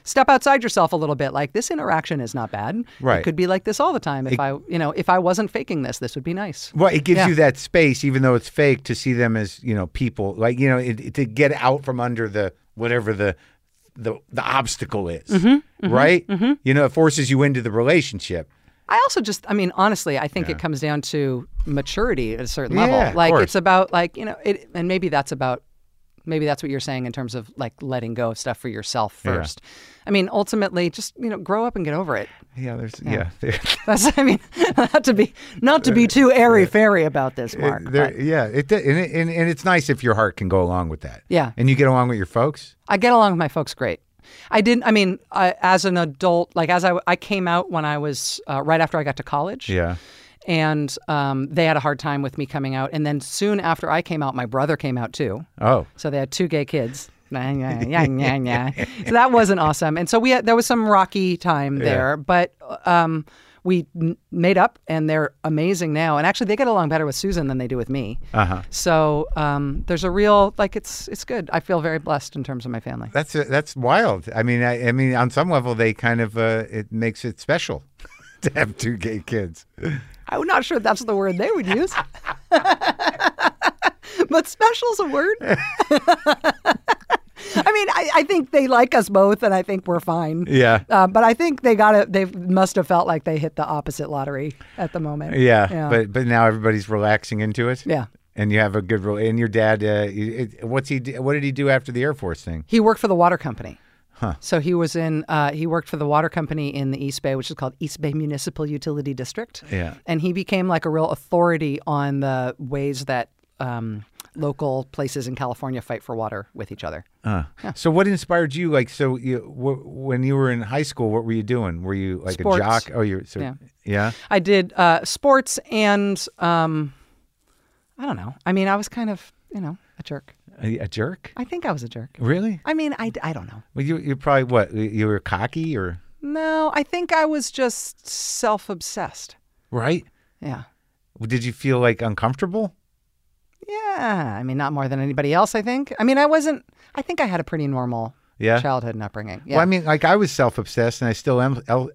Step outside yourself a little bit. This interaction is not bad. Right. It could be like this all the time. If I wasn't faking this would be nice. Well, it gives you that space, even though it's fake, to see them as, people. To get out from under the, whatever the obstacle is, mm-hmm, right? Mm-hmm. It forces you into the relationship. I also just, honestly, I think it comes down to maturity at a certain level. It's about, and maybe that's about, maybe that's what you're saying in terms of letting go of stuff for yourself first. Yeah. Ultimately, just grow up and get over it. Yeah, that's, not to be too airy fairy about this, Mark. And it's nice if your heart can go along with that. Yeah, and you get along with your folks. I get along with my folks great. As an adult, as I came out when I was right after I got to college. Yeah. And they had a hard time with me coming out. And then soon after I came out, my brother came out too. Oh. So they had two gay kids. So that wasn't awesome. And so there was some rocky time there. Yeah. But we made up, and they're amazing now. And actually, they get along better with Susan than they do with me. Uh-huh. So there's a real, it's good. I feel very blessed in terms of my family. That's wild. I mean, on some level, they kind of, it makes it special to have two gay kids. I'm not sure that's the word they would use. But special's a word. I mean, I think they like us both, and I think we're fine. Yeah. But I think they must have felt like they hit the opposite lottery at the moment. Yeah. But now everybody's relaxing into it. Yeah. And you have a good role. And your dad, what did he do after the Air Force thing? He worked for the water company. Huh. So he worked for the water company in the East Bay, which is called East Bay Municipal Utility District. Yeah. And he became like a real authority on the ways that local places in California fight for water with each other. Yeah. So what inspired you? Like, so when you were in high school, what were you doing? Were you like sports. A jock? Oh, yeah. I did sports and I don't know. I mean, I was kind of, a jerk. A jerk? I think I was a jerk. Really? I mean, I don't know. Well, you probably what? You were cocky or? No, I think I was just self-obsessed. Right? Yeah. Well, did you feel like uncomfortable? Yeah. I mean, not more than anybody else, I think. I mean, I think I had a pretty normal childhood and upbringing. Yeah. Well, I mean, like I was self-obsessed and I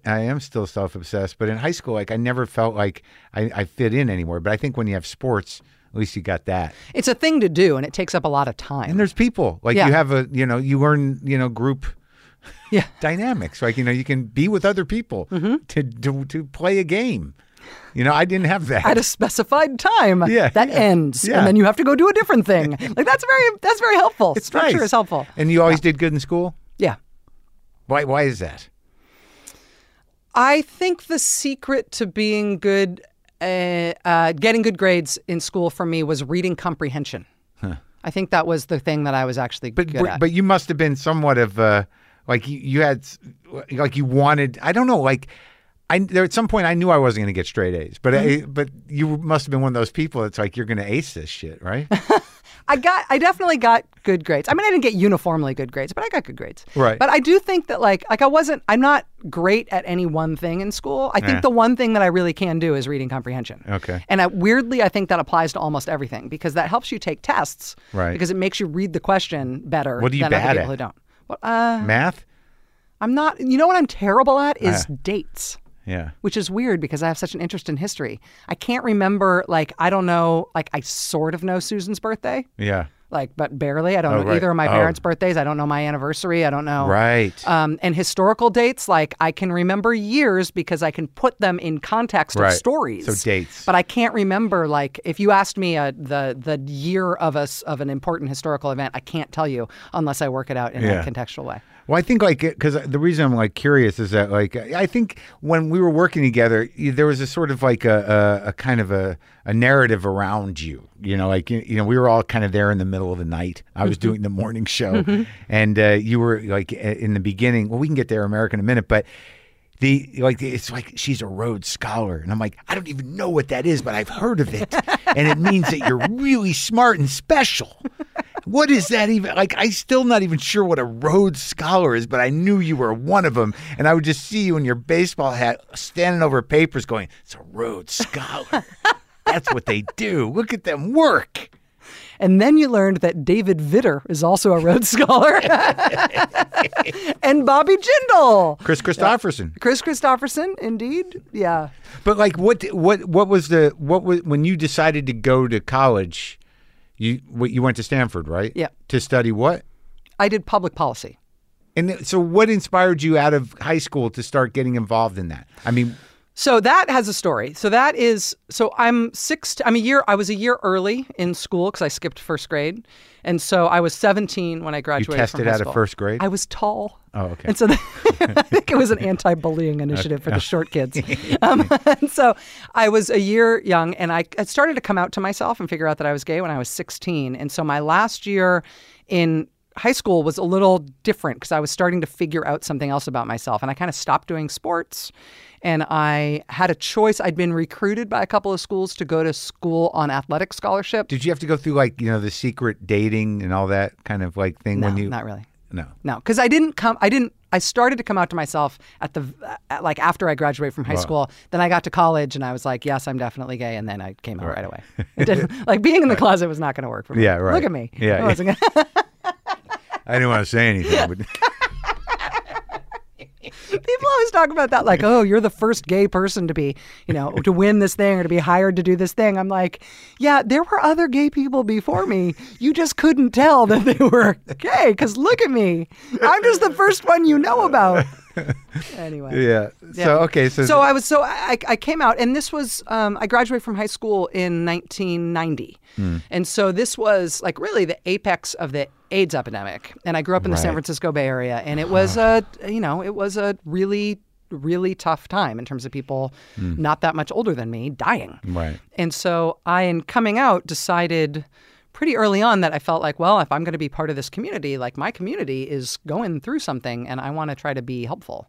am still self-obsessed. But in high school, like I never felt like I fit in anywhere. But I think when you have sports, at least you got that. It's a thing to do, and it takes up a lot of time. And there's people. Like, you have you learn, group dynamics. Like, you can be with other people to play a game. I didn't have that. At a specified time. Yeah. That ends. Yeah. And then you have to go do a different thing. Like, that's very helpful. It's Structure nice. Is helpful. And you always did good in school? Yeah. Why is that? I think the secret to being good getting good grades in school for me was reading comprehension. Huh. I think that was the thing that I was actually good at. But you must have been somewhat of you wanted. I don't know. Like there at some point I knew I wasn't going to get straight A's. But but you must have been one of those people that's like you're going to ace this shit, right? I definitely got good grades. I mean, I didn't get uniformly good grades, but I got good grades. Right. But I do think that like I'm not great at any one thing in school. I think the one thing that I really can do is reading comprehension. Okay. And weirdly, I think that applies to almost everything because that helps you take tests. Right. Because it makes you read the question better than other people who don't. Well, math? I'm not. You know what I'm terrible at is dates. Yeah. Which is weird because I have such an interest in history. I can't remember, I sort of know Susan's birthday. Yeah. But barely. I don't know either of my parents' birthdays. I don't know my anniversary. I don't know. Right. And historical dates, I can remember years because I can put them in context of stories. So dates. But I can't remember, if you asked me the year of an important historical event, I can't tell you unless I work it out in a contextual way. Well, I think because the reason I'm curious is that I think when we were working together, there was a sort of a kind of a narrative around you. We were all kind of there in the middle of the night. I was doing the morning show, and you were in the beginning. Well, we can get to Air America in a minute, but. It's like she's a Rhodes Scholar. And I'm like, I don't even know what that is, but I've heard of it. And it means that you're really smart and special. What is that even? I'm still not even sure what a Rhodes Scholar is, but I knew you were one of them. And I would just see you in your baseball hat standing over papers going, it's a Rhodes Scholar. That's what they do. Look at them work. And then you learned that David Vitter is also a Rhodes Scholar. And Bobby Jindal. Chris Christopherson. Yeah. Chris Christopherson, indeed. Yeah. But what was when you decided to go to college, you went to Stanford, right? Yeah. To study what? I did public policy. And so what inspired you out of high school to start getting involved in that? I mean, so that has a story. I was a year early in school because I skipped first grade. And so I was 17 when I graduated from high school. You tested out of first grade? I was tall. Oh, okay. And so I think it was an anti-bullying initiative for the short kids. And so I was a year young, and I started to come out to myself and figure out that I was gay when I was 16. And so my last year in high school was a little different because I was starting to figure out something else about myself. And I kind of stopped doing sports. And I had a choice. I'd been recruited by a couple of schools to go to school on athletic scholarship. Did you have to go through the secret dating and all that kind of thing? No, not really. No, because I started to come out to myself after I graduated from high school. Then I got to college and I was like, yes, I'm definitely gay. And then I came out right away. It didn't, being in the closet was not going to work for me. Yeah, right. Look at me. Yeah. I didn't want to say anything. But People always talk about that, like, oh, you're the first gay person to be, you know, to win this thing or to be hired to do this thing. I'm like, yeah, there were other gay people before me. You just couldn't tell that they were gay because look at me. I'm just the first one you know about. Anyway. Yeah. So, okay. So I came out, and this was, I graduated from high school in 1990. And so this was like really the apex of the AIDS epidemic. And I grew up in the San Francisco Bay Area, and it was a really, really tough time in terms of people not that much older than me dying. Right. And so I, in coming out, decided pretty early on that I felt like, well, if I'm going to be part of this community, like my community is going through something and I want to try to be helpful.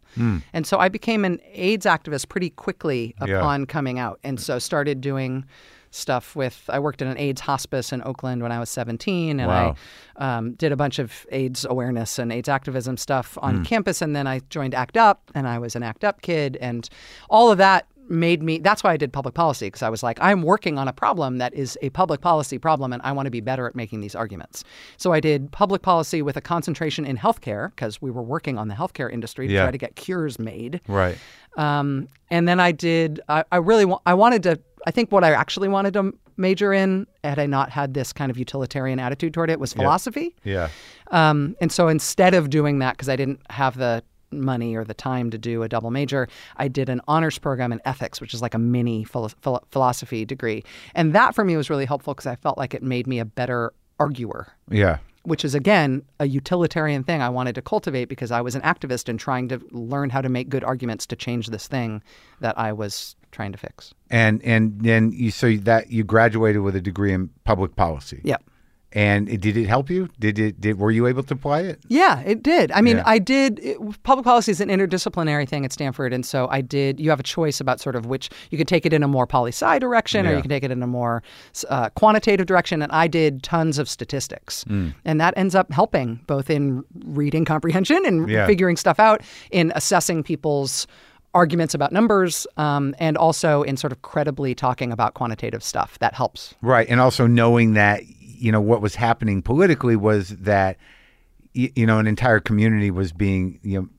And so I became an AIDS activist pretty quickly upon coming out. And so started doing stuff with, I worked in an AIDS hospice in Oakland when I was 17, and I did a bunch of AIDS awareness and AIDS activism stuff on campus. And then I joined ACT UP, and I was an ACT UP kid, and all of that made me, that's why I did public policy, because I was like, I'm working on a problem that is a public policy problem, and I want to be better at making these arguments. So I did public policy with a concentration in healthcare, because we were working on the healthcare industry to try to get cures made. Right. And then I did, I think what I actually wanted to major in, had I not had this kind of utilitarian attitude toward it, was philosophy. And so instead of doing that, because I didn't have the money or the time to do a double major, I did an honors program in ethics, which is like a mini philosophy degree. And that for me was really helpful because I felt like it made me a better arguer. Yeah. Which is, again, a utilitarian thing I wanted to cultivate because I was an activist and trying to learn how to make good arguments to change this thing that I was trying to fix. And then you, so that you graduated with a degree in public policy. Yep. And did it help you? Were you able to apply it? Yeah, it did. I mean, I did. Public policy is an interdisciplinary thing at Stanford. And so I did. You have a choice about sort of which you could take it in a more poli-sci direction or you can take it in a more quantitative direction. And I did tons of statistics. And that ends up helping both in reading comprehension and figuring stuff out, in assessing people's arguments about numbers, and also in sort of credibly talking about quantitative stuff. That helps. Right. And also knowing that, you know, what was happening politically was that, you know, an entire community was being, you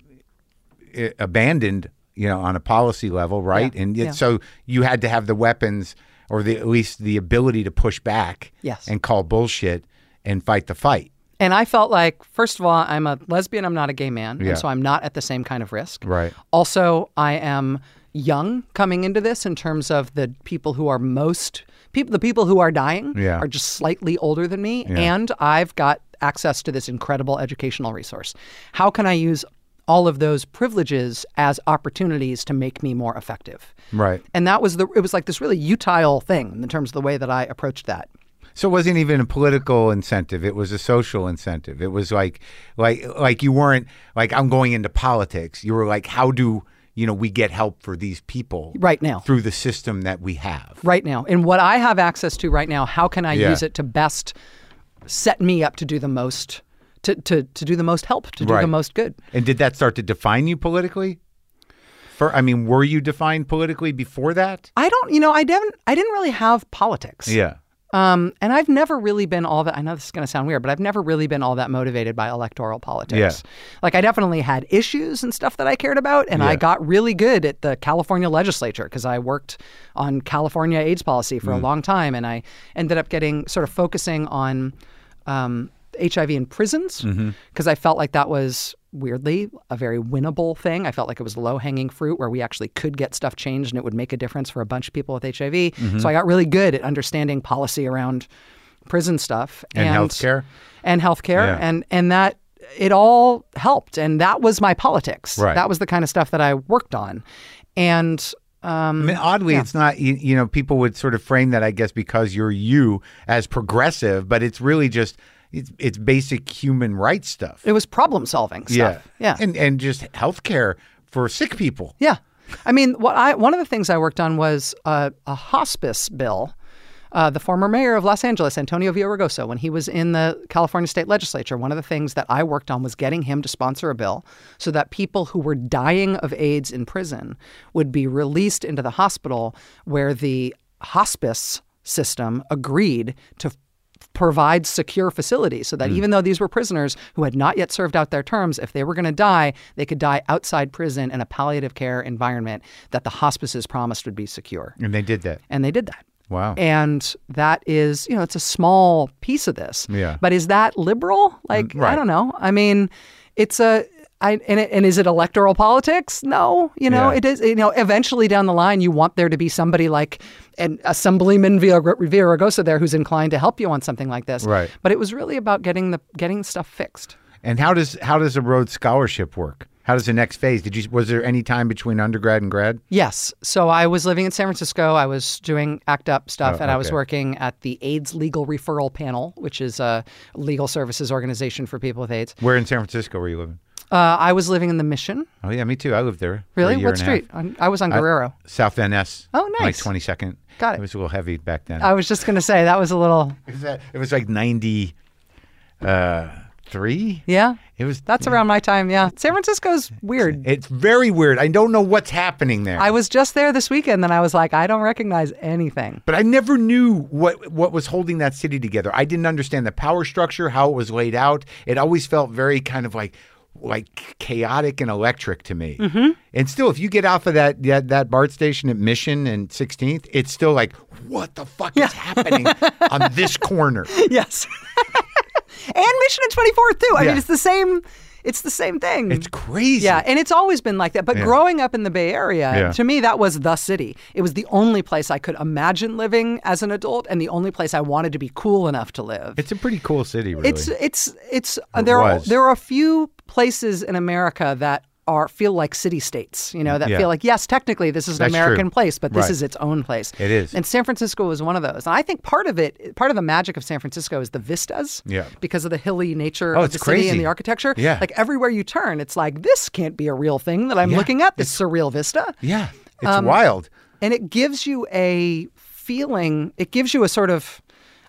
know, abandoned, you know, on a policy level, right? Yeah. And so you had to have the weapons or the, at least the ability to push back and call bullshit and fight the fight. And I felt like, first of all, I'm a lesbian, I'm not a gay man, and so I'm not at the same kind of risk. Right. Also, I am young coming into this in terms of the people who are the people who are dying are just slightly older than me, and I've got access to this incredible educational resource. How can I use all of those privileges as opportunities to make me more effective? Right. And that was it was like this really utile thing in terms of the way that I approached that. So it wasn't even a political incentive. It was a social incentive. It was like you weren't like, I'm going into politics. You were like, how do, you know, we get help for these people right now through the system that we have right now. And what I have access to right now, how can I use it to best set me up to do the most, to do the most help, to do the most good? And did that start to define you politically? I mean, were you defined politically before that? I didn't really have politics. Yeah. And I've never really been all that, I know this is going to sound weird, but I've never really been all that motivated by electoral politics. Yeah. Like, I definitely had issues and stuff that I cared about, and I got really good at the California legislature because I worked on California AIDS policy for a long time, and I ended up getting sort of focusing on HIV in prisons because I felt like that was weirdly a very winnable thing. I felt like it was low-hanging fruit where we actually could get stuff changed and it would make a difference for a bunch of people with HIV. So I got really good at understanding policy around prison stuff. And healthcare. Yeah. And that, it all helped. And that was my politics. Right. That was the kind of stuff that I worked on. And I mean, oddly, it's not, you know, people would sort of frame that, I guess, because you're you as progressive, but it's really just, it's basic human rights stuff. It was problem solving stuff. Yeah. And just healthcare for sick people. Yeah. I mean, one of the things I worked on was a hospice bill. The former mayor of Los Angeles, Antonio Villaraigosa, when he was in the California state legislature, one of the things that I worked on was getting him to sponsor a bill so that people who were dying of AIDS in prison would be released into the hospital where the hospice system agreed to provide secure facilities so that even though these were prisoners who had not yet served out their terms, if they were going to die, they could die outside prison in a palliative care environment that the hospices promised would be secure. And they did that. And they did that. Wow. And that is, you know, it's a small piece of this. Yeah. But is that liberal? Like, right. I don't know. I mean, it's a... And is it electoral politics? No, you know, it is. You know, eventually down the line, you want there to be somebody like an Assemblyman Villaraigosa there who's inclined to help you on something like this. Right. But it was really about getting stuff fixed. And how does a Rhodes Scholarship work? How does the next phase? Was there any time between undergrad and grad? Yes. So I was living in San Francisco. I was doing ACT UP stuff, and I was working at the AIDS Legal Referral Panel, which is a legal services organization for people with AIDS. Where in San Francisco were you living? I was living in the Mission. Oh, yeah, me too. I lived there. Really? What street? I was on Guerrero. South NS. Oh, nice. Like 22nd. Got it. It was a little heavy back then. I was just going to say, that was a little... It was like 93? Yeah. That's around my time, yeah. San Francisco's weird. It's very weird. I don't know what's happening there. I was just there this weekend, and I was like, I don't recognize anything. But I never knew what was holding that city together. I didn't understand the power structure, how it was laid out. It always felt very kind of like chaotic and electric to me. Mm-hmm. And still, if you get off of that BART station at Mission and 16th, it's still like, what the fuck is happening on this corner? Yes. And Mission and 24th too. I mean, it's the same thing. It's crazy. Yeah, and it's always been like that. But growing up in the Bay Area, to me, that was the city. It was the only place I could imagine living as an adult, and the only place I wanted to be cool enough to live. It's a pretty cool city, really. There are a few places in America that feel like city-states, you know, that feel like, yes, technically this is an American place, but this is its own place. It is. And San Francisco was one of those. And I think part of the magic of San Francisco is the vistas because of the hilly nature of the city and the architecture. Yeah. Like everywhere you turn, it's like, this can't be a real thing that I'm looking at, this surreal vista. Yeah, it's wild. And it gives you a feeling, it gives you a sort of...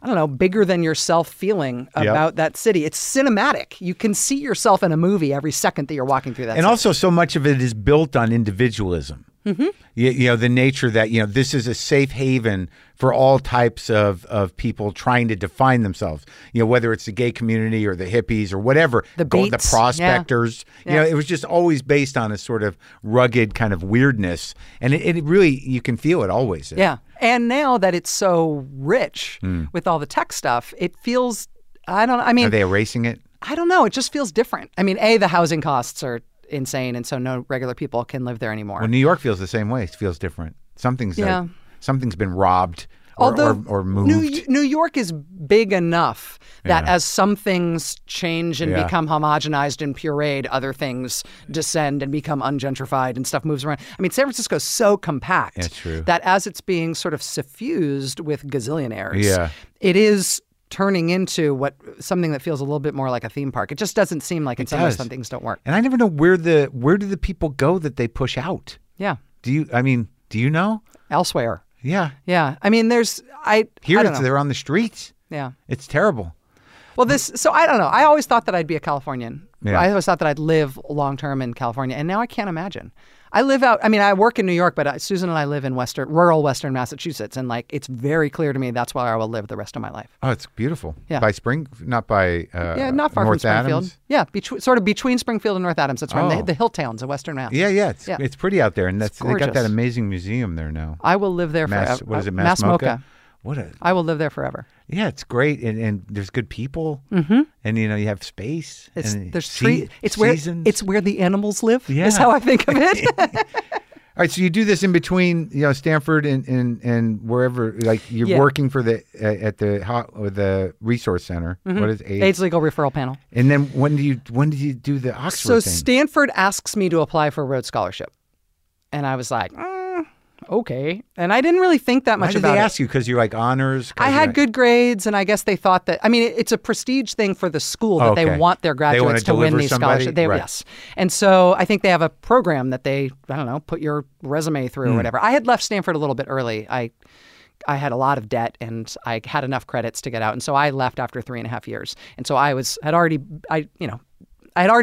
I don't know, bigger than yourself feeling about that city. It's cinematic. You can see yourself in a movie every second that you're walking through that city. And also so much of it is built on individualism. Mm-hmm. You know, the nature that, you know, this is a safe haven for all types of people trying to define themselves, you know, whether it's the gay community or the hippies or whatever, the prospectors, you know, it was just always based on a sort of rugged kind of weirdness. And it really, you can feel it always. Yeah. And now that it's so rich with all the tech stuff, it feels, are they erasing it? I don't know. It just feels different. I mean, the housing costs are insane, and so no regular people can live there anymore. Well, New York feels the same way. It feels different. Something's been robbed or moved. New York is big enough that as some things change and become homogenized and pureed, other things descend and become ungentrified and stuff moves around. I mean, San Francisco's so compact that as it's being sort of suffused with gazillionaires, it is turning into something that feels a little bit more like a theme park. It just doesn't seem like some things don't work. And I never know where do the people go that they push out? Yeah. Do you know? Elsewhere. Yeah. Yeah. I mean, they're on the streets. Yeah. It's terrible. Well, so I don't know. I always thought that I'd be a Californian. Yeah. I always thought that I'd live long-term in California, and now I can't imagine. I work in New York, but Susan and I live in rural Western Massachusetts, and like it's very clear to me that's where I will live the rest of my life. Oh, it's beautiful. Yeah. Not far from Springfield. Adams? Yeah, sort of between Springfield and North Adams. That's right, the hill towns of Western Mass. Yeah, yeah, it's pretty out there, and they got that amazing museum there now. I will live there forever. What is it, Mass Mocha? I will live there forever. Yeah, it's great, and there's good people, and you know you have space. It's where the animals live. Yeah. Is how I think of it. All right, so you do this in between, you know, Stanford and wherever. Like you're working for the resource center. Mm-hmm. What is AIDS? AIDS Legal Referral Panel. And then when did you do the Oxford thing? Stanford asks me to apply for a Rhodes Scholarship, and I was like, okay. And I didn't really think that much about it. Why did they ask you? Because you're like honors? I had good grades, and I guess they thought that... I mean, it's a prestige thing for the school that they want their graduates to win these scholarships. Yes. And so I think they have a program that they, I don't know, put your resume through or whatever. I had left Stanford a little bit early. I had a lot of debt, and I had enough credits to get out. And so I left after 3.5 years. And so I had already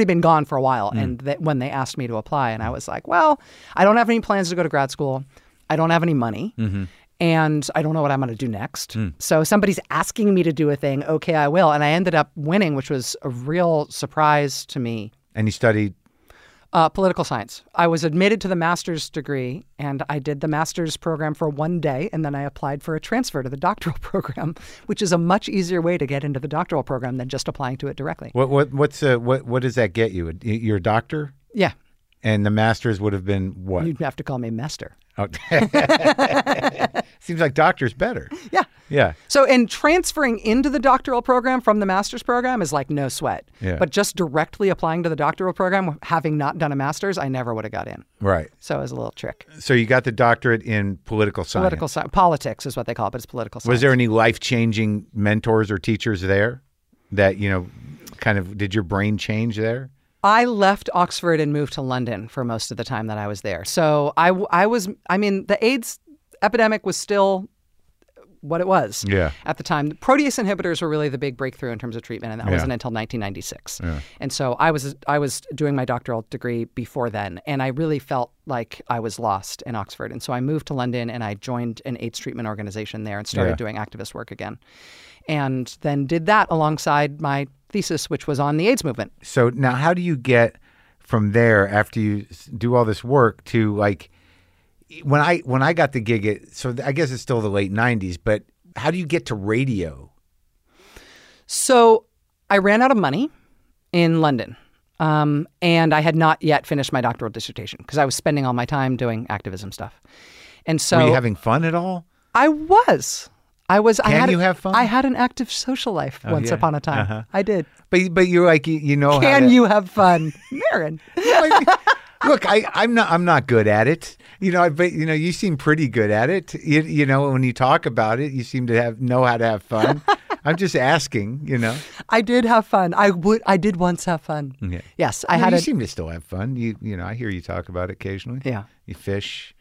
been gone for a while. And when they asked me to apply, and I was like, well, I don't have any plans to go to grad school. I don't have any money. Mm-hmm. and I don't know what I'm going to do next. So somebody's asking me to do a thing. Okay, I will. And I ended up winning, which was a real surprise to me. And you studied? Political science. I was admitted to the master's degree, and I did the master's program for one day, and then I applied for a transfer to the doctoral program, which is a much easier way to get into the doctoral program than just applying to it directly. What does that get you? You're a doctor? Yeah. And the master's would have been what? You'd have to call me master. Oh. Seems like doctor's better. Yeah. Yeah. So, and transferring into the doctoral program from the master's program is like no sweat. Yeah. But just directly applying to the doctoral program, having not done a master's, I never would have got in. Right. So it was a little trick. So you got the doctorate in political science. Political science. Politics is what they call it, but it's political science. Was there any life-changing mentors or teachers there that, you know, kind of did your brain change there? I left Oxford and moved to London for most of the time that I was there. So I mean, the AIDS epidemic was still what it was at the time. The protease inhibitors were really the big breakthrough in terms of treatment, and that wasn't until 1996. Yeah. And so I was doing my doctoral degree before then, and I really felt like I was lost in Oxford. And so I moved to London, and I joined an AIDS treatment organization there and started doing activist work again. And then did that alongside my thesis, which was on the AIDS movement. So now how do you get from there after you do all this work to, like, when I got the gig at, so I guess it's still the late 90s, but how do you get to radio? So I ran out of money in London. And I had not yet finished my doctoral dissertation because I was spending all my time doing activism stuff. And so— Were you having fun at all? I was. You have fun? I had an active social life once upon a time. Uh-huh. I did. But you're like, you know. You have fun, Marin? Look, I'm not good at it. You know, but you know, you seem pretty good at it. You know, when you talk about it, you seem to know how to have fun. I'm just asking, you know. I did have fun. I did once have fun. Yeah. Yes, I had. You seem to still have fun. You know, I hear you talk about it occasionally. Yeah. You fish.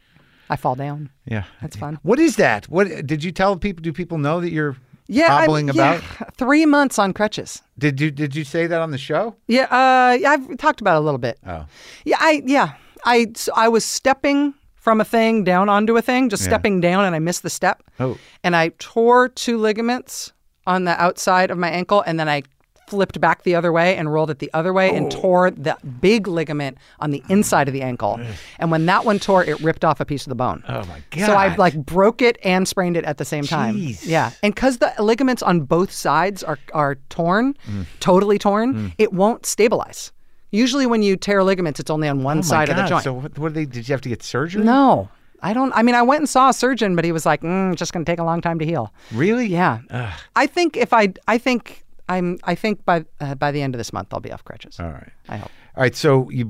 I fall down. Yeah. That's fun. What is that? What did you tell people? Do people know that you're hobbling about? 3 months on crutches. Did you say that on the show? Yeah. I've talked about it a little bit. Oh. Yeah. I was stepping from a thing down onto a thing, just stepping down, and I missed the step. Oh. And I tore two ligaments on the outside of my ankle, and then I flipped back the other way and rolled it the other way and tore the big ligament on the inside of the ankle. And when that one tore, it ripped off a piece of the bone. Oh my God. So I like broke it and sprained it at the same time. Jeez. Yeah. And because the ligaments on both sides are torn, totally torn, it won't stabilize. Usually when you tear ligaments, it's only on one side of the joint. So what did you have to get surgery? No. I went and saw a surgeon, but he was like, it's just going to take a long time to heal. Really? Yeah. Ugh. I think by the end of this month, I'll be off crutches. All right. I hope. All right. So you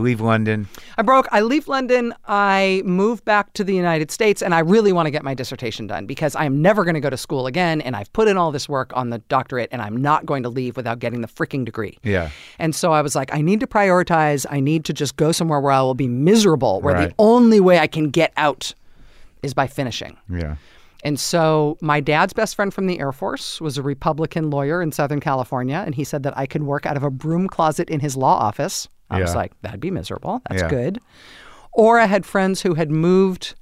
leave London. I leave London. I move back to the United States, and I really want to get my dissertation done because I'm never going to go to school again. And I've put in all this work on the doctorate, and I'm not going to leave without getting the freaking degree. Yeah. And so I was like, I need to prioritize. I need to just go somewhere where I will be miserable, where the only way I can get out is by finishing. Yeah. And so my dad's best friend from the Air Force was a Republican lawyer in Southern California, and he said that I could work out of a broom closet in his law office. I was like, that'd be miserable. That's good. Or I had friends who had moved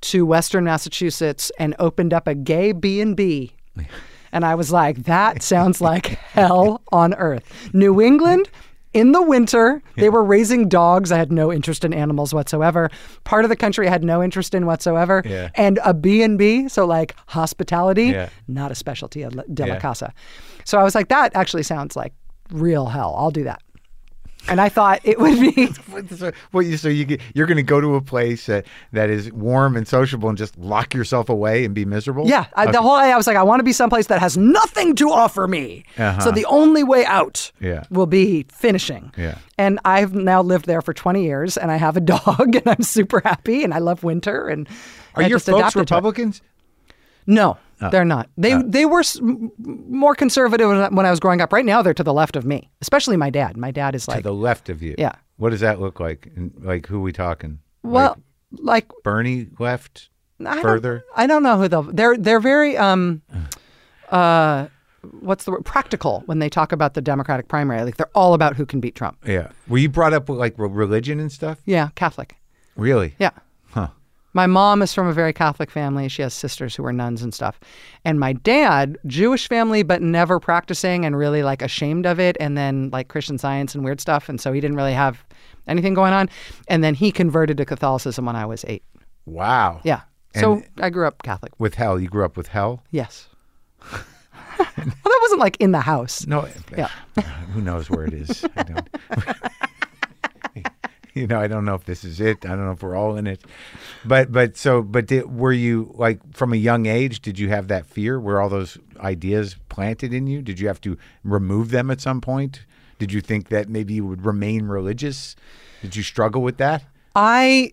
to Western Massachusetts and opened up a gay B&B. And I was like, that sounds like hell on earth. New England, in the winter, they were raising dogs. I had no interest in animals whatsoever. Part of the country I had no interest in whatsoever. Yeah. And a B&B, so like hospitality, not a specialty, a della casa. So I was like, that actually sounds like real hell. I'll do that. And I thought it would be... you're going to go to a place that is warm and sociable and just lock yourself away and be miserable? Yeah. The whole day I was like, I want to be someplace that has nothing to offer me. Uh-huh. So the only way out will be finishing. Yeah. And I've now lived there for 20 years, and I have a dog, and I'm super happy, and I love winter. And Are your folks Republicans? No. They're not. They were more conservative when I was growing up. Right now, they're to the left of me, especially my dad. My dad is like... To the left of you? Yeah. What does that look like? And like, who are we talking? Well, like Bernie left? Further? I don't know who they're very... what's the word? Practical when they talk about the Democratic primary. Like, they're all about who can beat Trump. Yeah. Were you brought up with like religion and stuff? Yeah, Catholic. Really? Yeah. Huh. My mom is from a very Catholic family. She has sisters who are nuns and stuff. And my dad, Jewish family, but never practicing and really like ashamed of it. And then like Christian Science and weird stuff. And so he didn't really have anything going on. And then he converted to Catholicism when I was 8. Wow. Yeah. And so I grew up Catholic. With hell. You grew up with hell? Yes. Well, that wasn't like in the house. No. Yeah. Who knows where it is? I don't. You know, I don't know if this is it. I don't know if we're all in it. Were you, like, from a young age, did you have that fear? Were all those ideas planted in you? Did you have to remove them at some point? Did you think that maybe you would remain religious? Did you struggle with that? I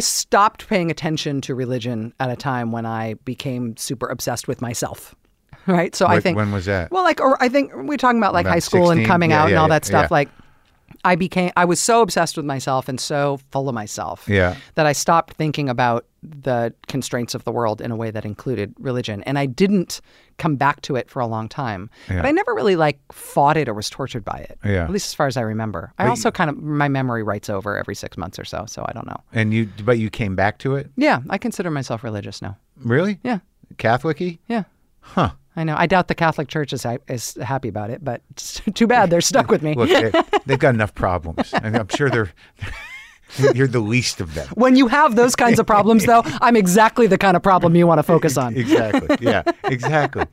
stopped paying attention to religion at a time when I became super obsessed with myself. Right? So I think... When was that? Well, like, or I think we're talking about, like, about high school 16? And coming out and all that stuff, like... I was so obsessed with myself and so full of myself that I stopped thinking about the constraints of the world in a way that included religion. And I didn't come back to it for a long time. Yeah. But I never really like fought it or was tortured by it, at least as far as I remember. My memory writes over every 6 months or so, so I don't know. But you came back to it? Yeah, I consider myself religious now. Really? Yeah. Catholic-y? Yeah. Huh. I know. I doubt the Catholic Church is happy about it, but it's too bad they're stuck with me. Look, they've got enough problems. I mean, I'm sure you're the least of them. When you have those kinds of problems, though, I'm exactly the kind of problem you want to focus on. Exactly. Yeah, exactly.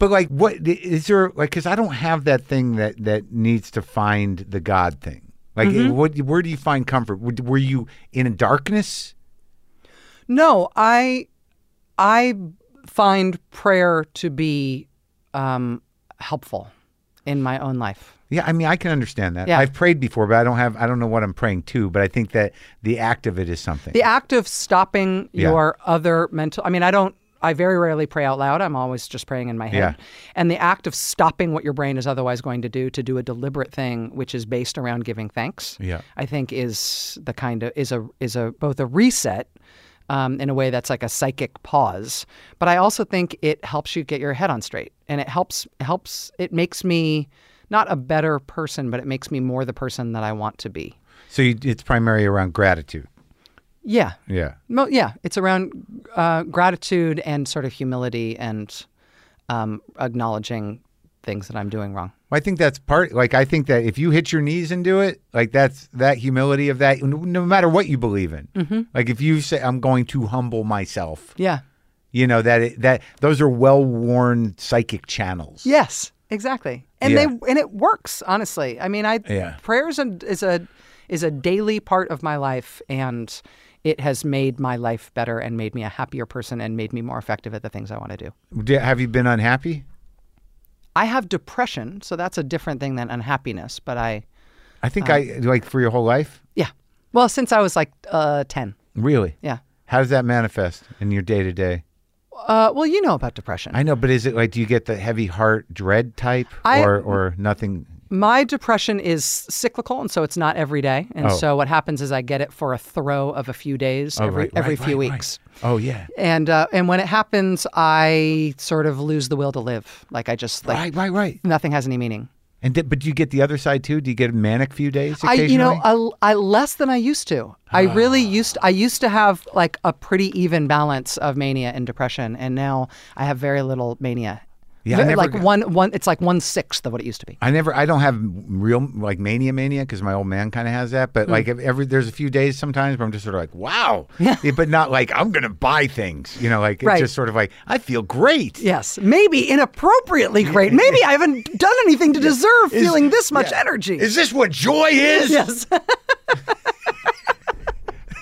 But like, what is there? Like, because I don't have that thing that needs to find the God thing. Like, where do you find comfort? Were you in a darkness? No, I find prayer to be helpful in my own life. Yeah, I mean, I can understand that. Yeah. I've prayed before, but I don't know what I'm praying to, but I think that the act of it is something. The act of stopping your other mental, I very rarely pray out loud. I'm always just praying in my head. Yeah. And the act of stopping what your brain is otherwise going to do a deliberate thing, which is based around giving thanks, I think is the kind of, is a both a reset in a way that's like a psychic pause. But I also think it helps you get your head on straight. And it helps. It makes me not a better person, but it makes me more the person that I want to be. So it's primarily around gratitude. Yeah. Yeah. Well, yeah. It's around gratitude and sort of humility and acknowledging things that I'm doing wrong. I think that's part, like, I think that if you hit your knees and do it, like, that's that humility of that, no matter what you believe in. Mm-hmm. Like, if you say, I'm going to humble myself. Yeah. You know, that those are well-worn psychic channels. Yes, exactly. And and it works, honestly. I mean, prayer is a daily part of my life, and it has made my life better and made me a happier person and made me more effective at the things I want to do. Have you been unhappy? I have depression, so that's a different thing than unhappiness, but I think for your whole life? Yeah. Well, since I was like 10. Really? Yeah. How does that manifest in your day-to-day? Well, you know about depression. I know, but is it like, do you get the heavy heart dread type or nothing? My depression is cyclical, and so it's not every day. And so what happens is I get it for a throw of a few days every few weeks. Right. Oh, yeah. And when it happens, I sort of lose the will to live. Like, I just... like, right. Nothing has any meaning. But do you get the other side, too? Do you get a manic few days occasionally? I less than I used to. I used to have, like, a pretty even balance of mania and depression, and now I have very little mania. Yeah, it's like 1/6 of what it used to be. I don't have real like mania because my old man kind of has that. But like there's a few days sometimes where I'm just sort of like, wow, but not like I'm gonna buy things, you know, like it's just sort of like I feel great. Yes, maybe inappropriately great. Maybe I haven't done anything to deserve feeling this much energy. Is this what joy is? Yes.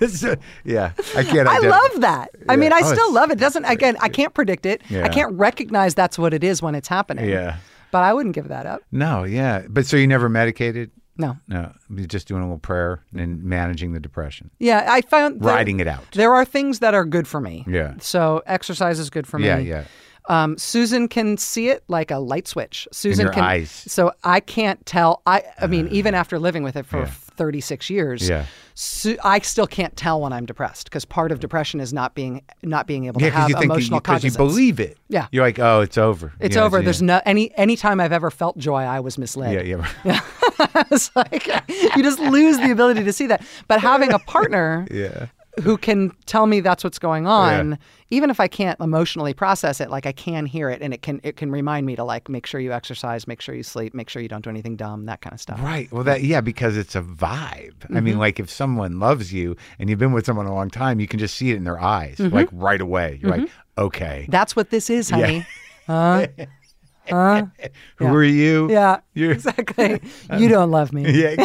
I can't. I love that. Yeah. I mean, I still love it. I can't predict it. Yeah. I can't recognize that's what it is when it's happening. Yeah. But I wouldn't give that up. No, yeah. But so you never medicated? No. No. You're just doing a little prayer and managing the depression. Yeah, I found... riding it out. There are things that are good for me. Yeah. So exercise is good for me. Yeah. Susan can see it like a light switch. Susan can... eyes. So I can't tell. I mean, even after living with it for 36 years, so I still can't tell when I'm depressed because part of depression is not being able to have emotional cognizance. Because you believe it. Yeah. You're like, oh, it's over. It's over. There's no... Any time I've ever felt joy, I was misled. Yeah. I was like, you just lose the ability to see that. But having a partner who can tell me that's what's going on, even if I can't emotionally process it, like I can hear it, and it can remind me to like make sure you exercise, make sure you sleep, make sure you don't do anything dumb, that kind of stuff. Right. Well, that because it's a vibe. Mm-hmm. I mean, like if someone loves you and you've been with someone a long time, you can just see it in their eyes, like right away. You're like, okay, that's what this is, honey. Who are you? Yeah, exactly. You don't love me. Yeah.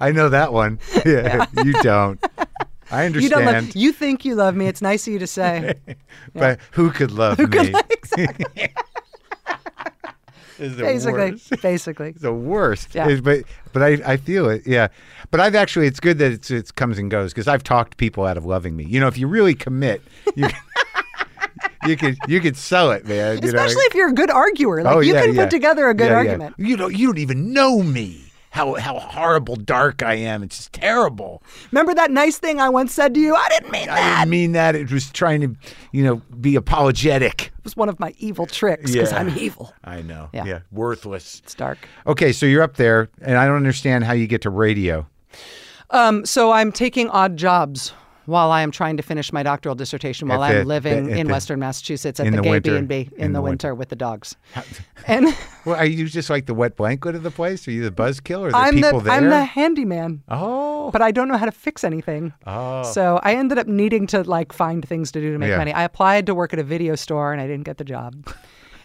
I know that one. Yeah. You don't. I understand. You think you love me. It's nice of you to say. But who could love me? Exactly. Is the worst. Basically. The worst. Yeah. But I feel it. Yeah. But I've actually, it's good that it comes and goes, because I've talked people out of loving me. You know, if you really commit, you can... You could sell it, man. Especially if you're a good arguer. Like you can put together a good argument. Yeah. You don't even know me. How horrible dark I am. It's just terrible. Remember that nice thing I once said to you? I didn't mean that. I didn't mean that. It was trying to, be apologetic. It was one of my evil tricks because I'm evil. I know. Yeah. Worthless. It's dark. Okay, so you're up there, and I don't understand how you get to radio. So I'm taking odd jobs while I am trying to finish my doctoral dissertation, while I'm living in Western Massachusetts at the gay B&B in the winter with the dogs. Well, are you just like the wet blanket of the place? Are you the buzzkill or the people there? I'm the handyman. Oh. But I don't know how to fix anything. Oh. So I ended up needing to like find things to do to make money. I applied to work at a video store and I didn't get the job.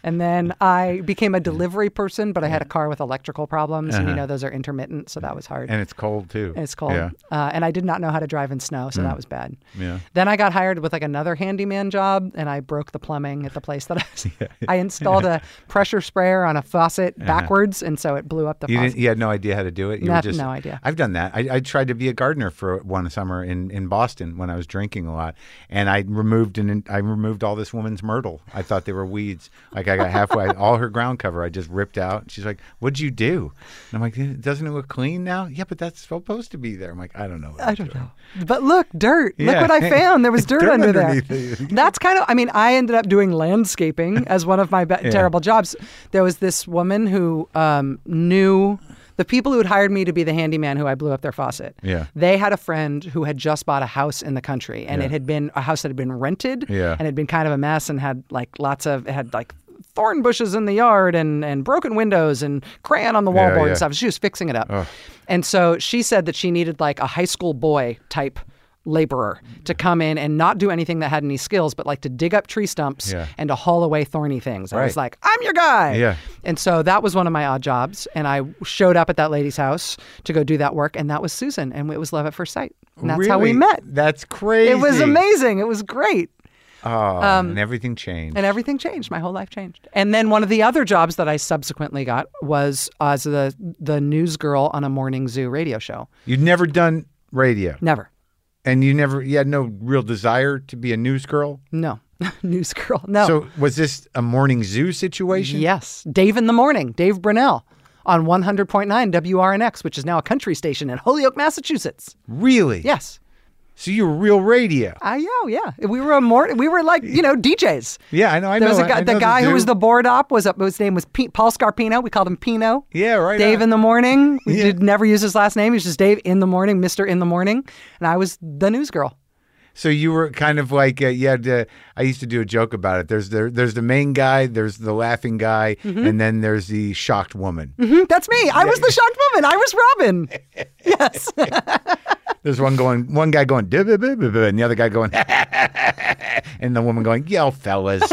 And then I became a delivery person, but I had a car with electrical problems. And, those are intermittent, so that was hard. And it's cold, too. And it's cold. Yeah. And I did not know how to drive in snow, so that was bad. Yeah. Then I got hired with, like, another handyman job, and I broke the plumbing at the place that I was. I installed a pressure sprayer on a faucet backwards, and so it blew up the faucet. You had no idea how to do it? No idea. I've done that. I tried to be a gardener for one summer in Boston when I was drinking a lot, and I removed all this woman's myrtle. I thought they were weeds. Like, I got halfway, all her ground cover I just ripped out. She's like, "What'd you do?" And I'm like, "Doesn't it look clean now?" "Yeah, but that's supposed to be there." I'm like, "I don't know. I don't know. But look, dirt. Yeah. Look what I found. There was dirt under there." That's kind of, I ended up doing landscaping as one of my terrible jobs. There was this woman who knew the people who had hired me to be the handyman who I blew up their faucet. Yeah. They had a friend who had just bought a house in the country, and it had been a house that had been rented and had been kind of a mess and had like thorn bushes in the yard and broken windows and crayon on the wallboard and stuff. She was fixing it up. Ugh. And so she said that she needed like a high school boy type laborer to come in and not do anything that had any skills, but like to dig up tree stumps and to haul away thorny things. I was like, "I'm your guy." Yeah. And so that was one of my odd jobs. And I showed up at that lady's house to go do that work. And that was Susan. And it was love at first sight. And that's how we met. That's crazy. It was amazing. It was great. Oh, and everything changed. And everything changed. My whole life changed. And then one of the other jobs that I subsequently got was as the news girl on a morning zoo radio show. You'd never done radio? Never. And you had no real desire to be a news girl? No. News girl, no. So was this a morning zoo situation? Yes. Dave in the Morning, Dave Brunell on 100.9 WRNX, which is now a country station in Holyoke, Massachusetts. Really? Yes. So you were real radio. We were DJs. Yeah, I know. I there know. Was a guy, I know the guy who was the board op was up. His name was Paul Scarpino. We called him Pino. Yeah, right. Dave in the Morning. We did never use his last name. He was just Dave in the Morning, Mr. in the Morning, and I was the news girl. So you were kind of like I used to do a joke about it. There's the main guy, there's the laughing guy, and then there's the shocked woman. Mm-hmm. That's me. I was the shocked woman. I was Robin. Yes. There's one guy going, and the other guy going, and the woman going, "Yo, fellas."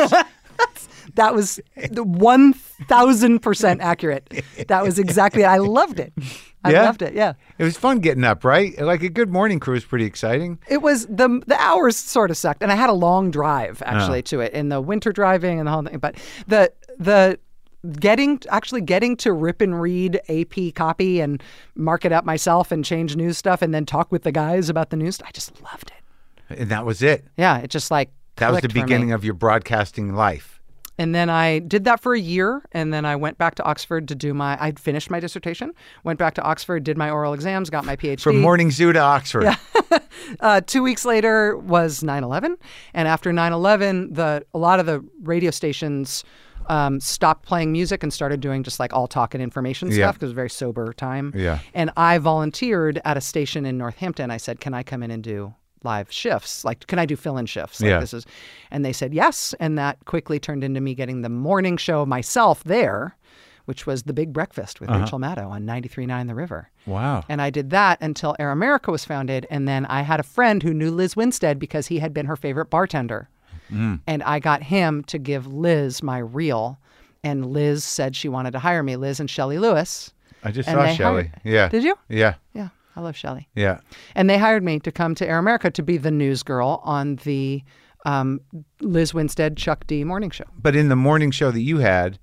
That was 1,000% accurate. That was exactly it. I loved it. Loved it, yeah. It was fun getting up, right? Like a good morning crew is pretty exciting. It was, the hours sort of sucked, and I had a long drive, actually, to it, in the winter driving and the whole thing. But the getting to rip and read AP copy and mark it up myself and change news stuff and then talk with the guys about the news, I just loved it. And that was it. Yeah, it just like clicked for me. That was the beginning of your broadcasting life. And then I did that for a year, and then I went back to Oxford to do my... I'd finished my dissertation, went back to Oxford, did my oral exams, got my PhD. From morning zoo to Oxford. Yeah. 2 weeks later was 9/11, and after 9/11, a lot of the radio stations... stopped playing music and started doing just like all talk and information stuff because it was a very sober time. Yeah. And I volunteered at a station in Northampton. I said, can I come in and do live shifts? Like, can I do fill-in shifts? Like, this is, and they said yes. And that quickly turned into me getting the morning show myself there, which was The Big Breakfast with Rachel Maddow on 93.9 The River. Wow. And I did that until Air America was founded. And then I had a friend who knew Liz Winstead because he had been her favorite bartender. Mm. And I got him to give Liz my reel. And Liz said she wanted to hire me, Liz and Shelley Lewis. I just saw Shelley. Yeah. Did you? Yeah. Yeah. I love Shelley. Yeah. And they hired me to come to Air America to be the news girl on the Liz Winstead, Chuck D morning show. But in the morning show that you had,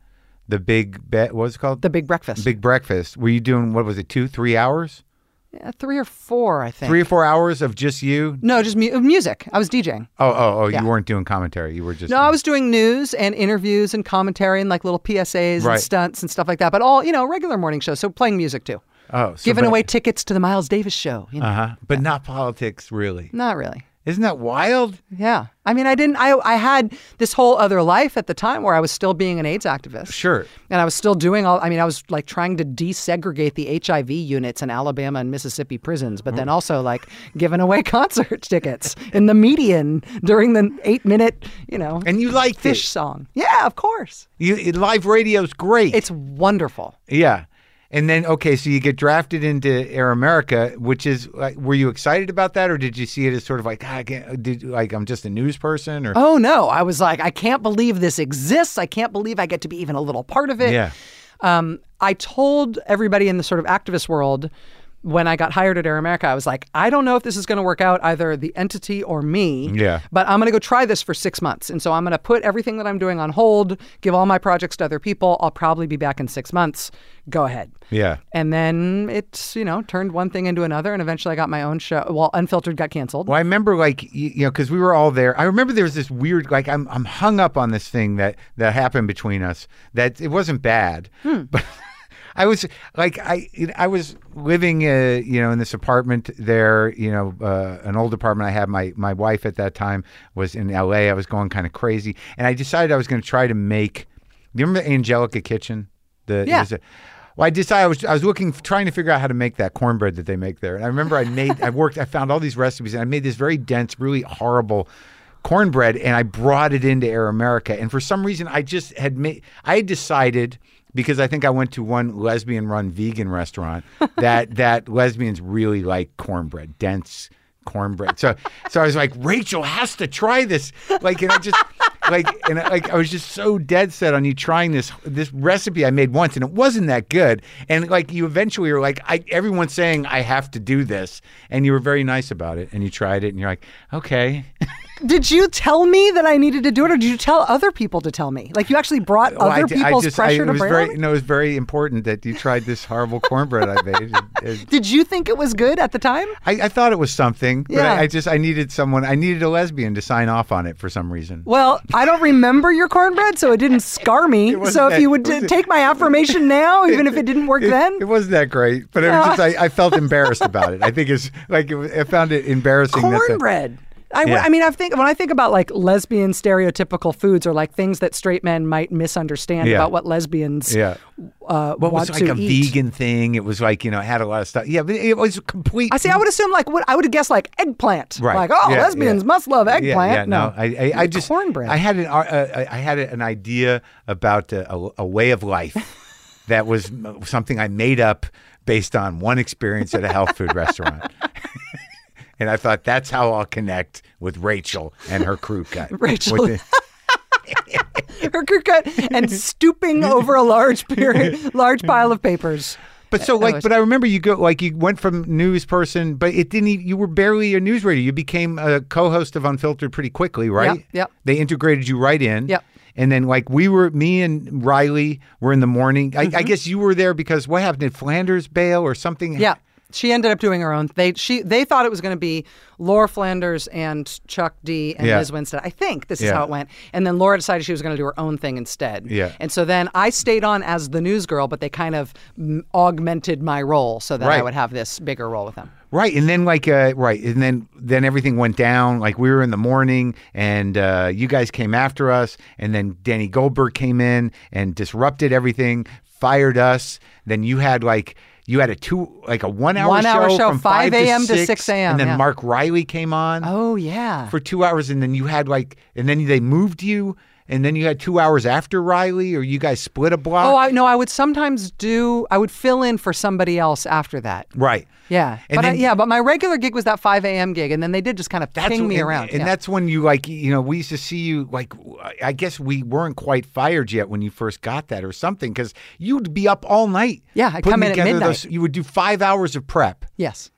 what was it called? The Big Breakfast. Big Breakfast. Were you doing, what was it, 2, 3 hours? Yeah, 3 or 4, I think. 3 or 4 hours of just you? No, just music. I was DJing. Oh, yeah. You weren't doing commentary. You were just... No, I was doing news and interviews and commentary and like little PSAs and stunts and stuff like that. But all, you know, regular morning shows. So playing music too. Oh, so giving away tickets to the Miles Davis show. You know? But not politics, really. Not really. Isn't that wild? Yeah. I mean, I had this whole other life at the time where I was still being an AIDS activist. Sure. And I was still doing I was like trying to desegregate the HIV units in Alabama and Mississippi prisons, but then also like giving away concert tickets in the median during the 8-minute, you know. And you liked Fish song. Yeah, of course. Live radio's great. It's wonderful. Yeah. And then, okay, so you get drafted into Air America, which is, like, were you excited about that? Or did you see it as sort of like, I'm just a news person? Or oh, no. I was like, I can't believe this exists. I can't believe I get to be even a little part of it. Yeah. I told everybody in the sort of activist world when I got hired at Air America, I was like, I don't know if this is going to work out, either the entity or me, but I'm going to go try this for 6 months. And so I'm going to put everything that I'm doing on hold, give all my projects to other people. I'll probably be back in 6 months. Go ahead. Yeah. And then it's, you know, turned one thing into another. And eventually I got my own show. Well, Unfiltered got canceled. Well, I remember like, you know, because we were all there. I remember there was this weird, like I'm hung up on this thing that happened between us that it wasn't bad, but... I was like, I was living, you know, in this apartment there, you know, an old apartment I had. My wife at that time was in L.A. I was going kind of crazy. And I decided I was going to try to make, do you remember Angelica Kitchen? I decided I was trying to figure out how to make that cornbread that they make there. And I remember I found all these recipes and I made this very dense, really horrible cornbread. And I brought it into Air America. And for some reason, I decided... because I think I went to one lesbian-run vegan restaurant that lesbians really like cornbread, dense cornbread. So I was like, Rachel has to try this. Like, and I just I was just so dead set on you trying this recipe I made once, and it wasn't that good. And like, you eventually were like, everyone's saying I have to do this, and you were very nice about it, and you tried it, and you're like, okay. Did you tell me that I needed to do it, or did you tell other people to tell me? Like, you actually brought other people's pressure to bear? No, it was very important that you tried this horrible cornbread I made. Did you think it was good at the time? I thought it was something, but I needed someone. I needed a lesbian to sign off on it for some reason. Well, I don't remember your cornbread, so it didn't scar me. So if you would take my affirmation now, even if it didn't work then? It wasn't that great, but I felt embarrassed about it. I think it's like, I found it embarrassing. Cornbread. I mean, when I think about like lesbian stereotypical foods or like things that straight men might misunderstand about what lesbians want to eat. It was like a vegan thing. It was like, you know, it had a lot of stuff. Yeah, but it was complete. I would assume like, I would have guessed like eggplant. Right. Like, lesbians must love eggplant. Yeah, no, I just, cornbread. I had an idea about a way of life that was something I made up based on one experience at a health food restaurant. And I thought, that's how I'll connect with Rachel and her crew cut. Rachel. Her crew cut and stooping over a large pile of papers. But so like, I remember you went from news person, but you were barely a news reader. You became a co-host of Unfiltered pretty quickly, right? Yep. They integrated you right in. Yep. And then like me and Riley were in the morning. I guess you were there because what happened? Did Flanders bail or something? Yeah. She ended up doing her own. They thought it was going to be Laura Flanders and Chuck D and Liz Winstead. I think this is how it went. And then Laura decided she was going to do her own thing instead. Yeah. And so then I stayed on as the news girl, but they kind of augmented my role so that I would have this bigger role with them. Right, and then like and then everything went down. Like we were in the morning, and you guys came after us, and then Danny Goldberg came in and disrupted everything, fired us. Then you had a 1 hour show from 5 a.m. to 6 a.m. And then Mark Riley came on. Oh yeah, for 2 hours, and then you had and then they moved you. And then you had 2 hours after Riley, or you guys split a block? Oh, I would sometimes I would fill in for somebody else after that. Right. Yeah. And but my regular gig was that 5 a.m. gig, and then they did just kind of ping me around. And that's when you, we used to see you, I guess we weren't quite fired yet when you first got that or something, because you'd be up all night. Yeah, I'd come in at midnight. You would do 5 hours of prep. Yes.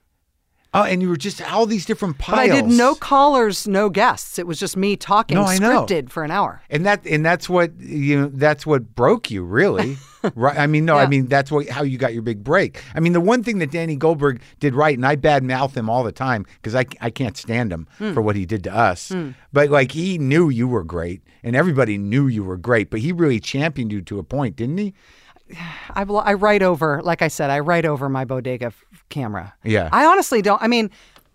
Oh, and you were just all these different piles. But I did no callers, no guests. It was just me talking scripted for an hour. And that's what that's what broke you, really. Right? That's how you got your big break. I mean, the one thing that Danny Goldberg did right, and I badmouth him all the time because I can't stand him for what he did to us. But he knew you were great, and everybody knew you were great. But he really championed you to a point, didn't he? I write over my bodega camera. Yeah. I honestly don't. I mean,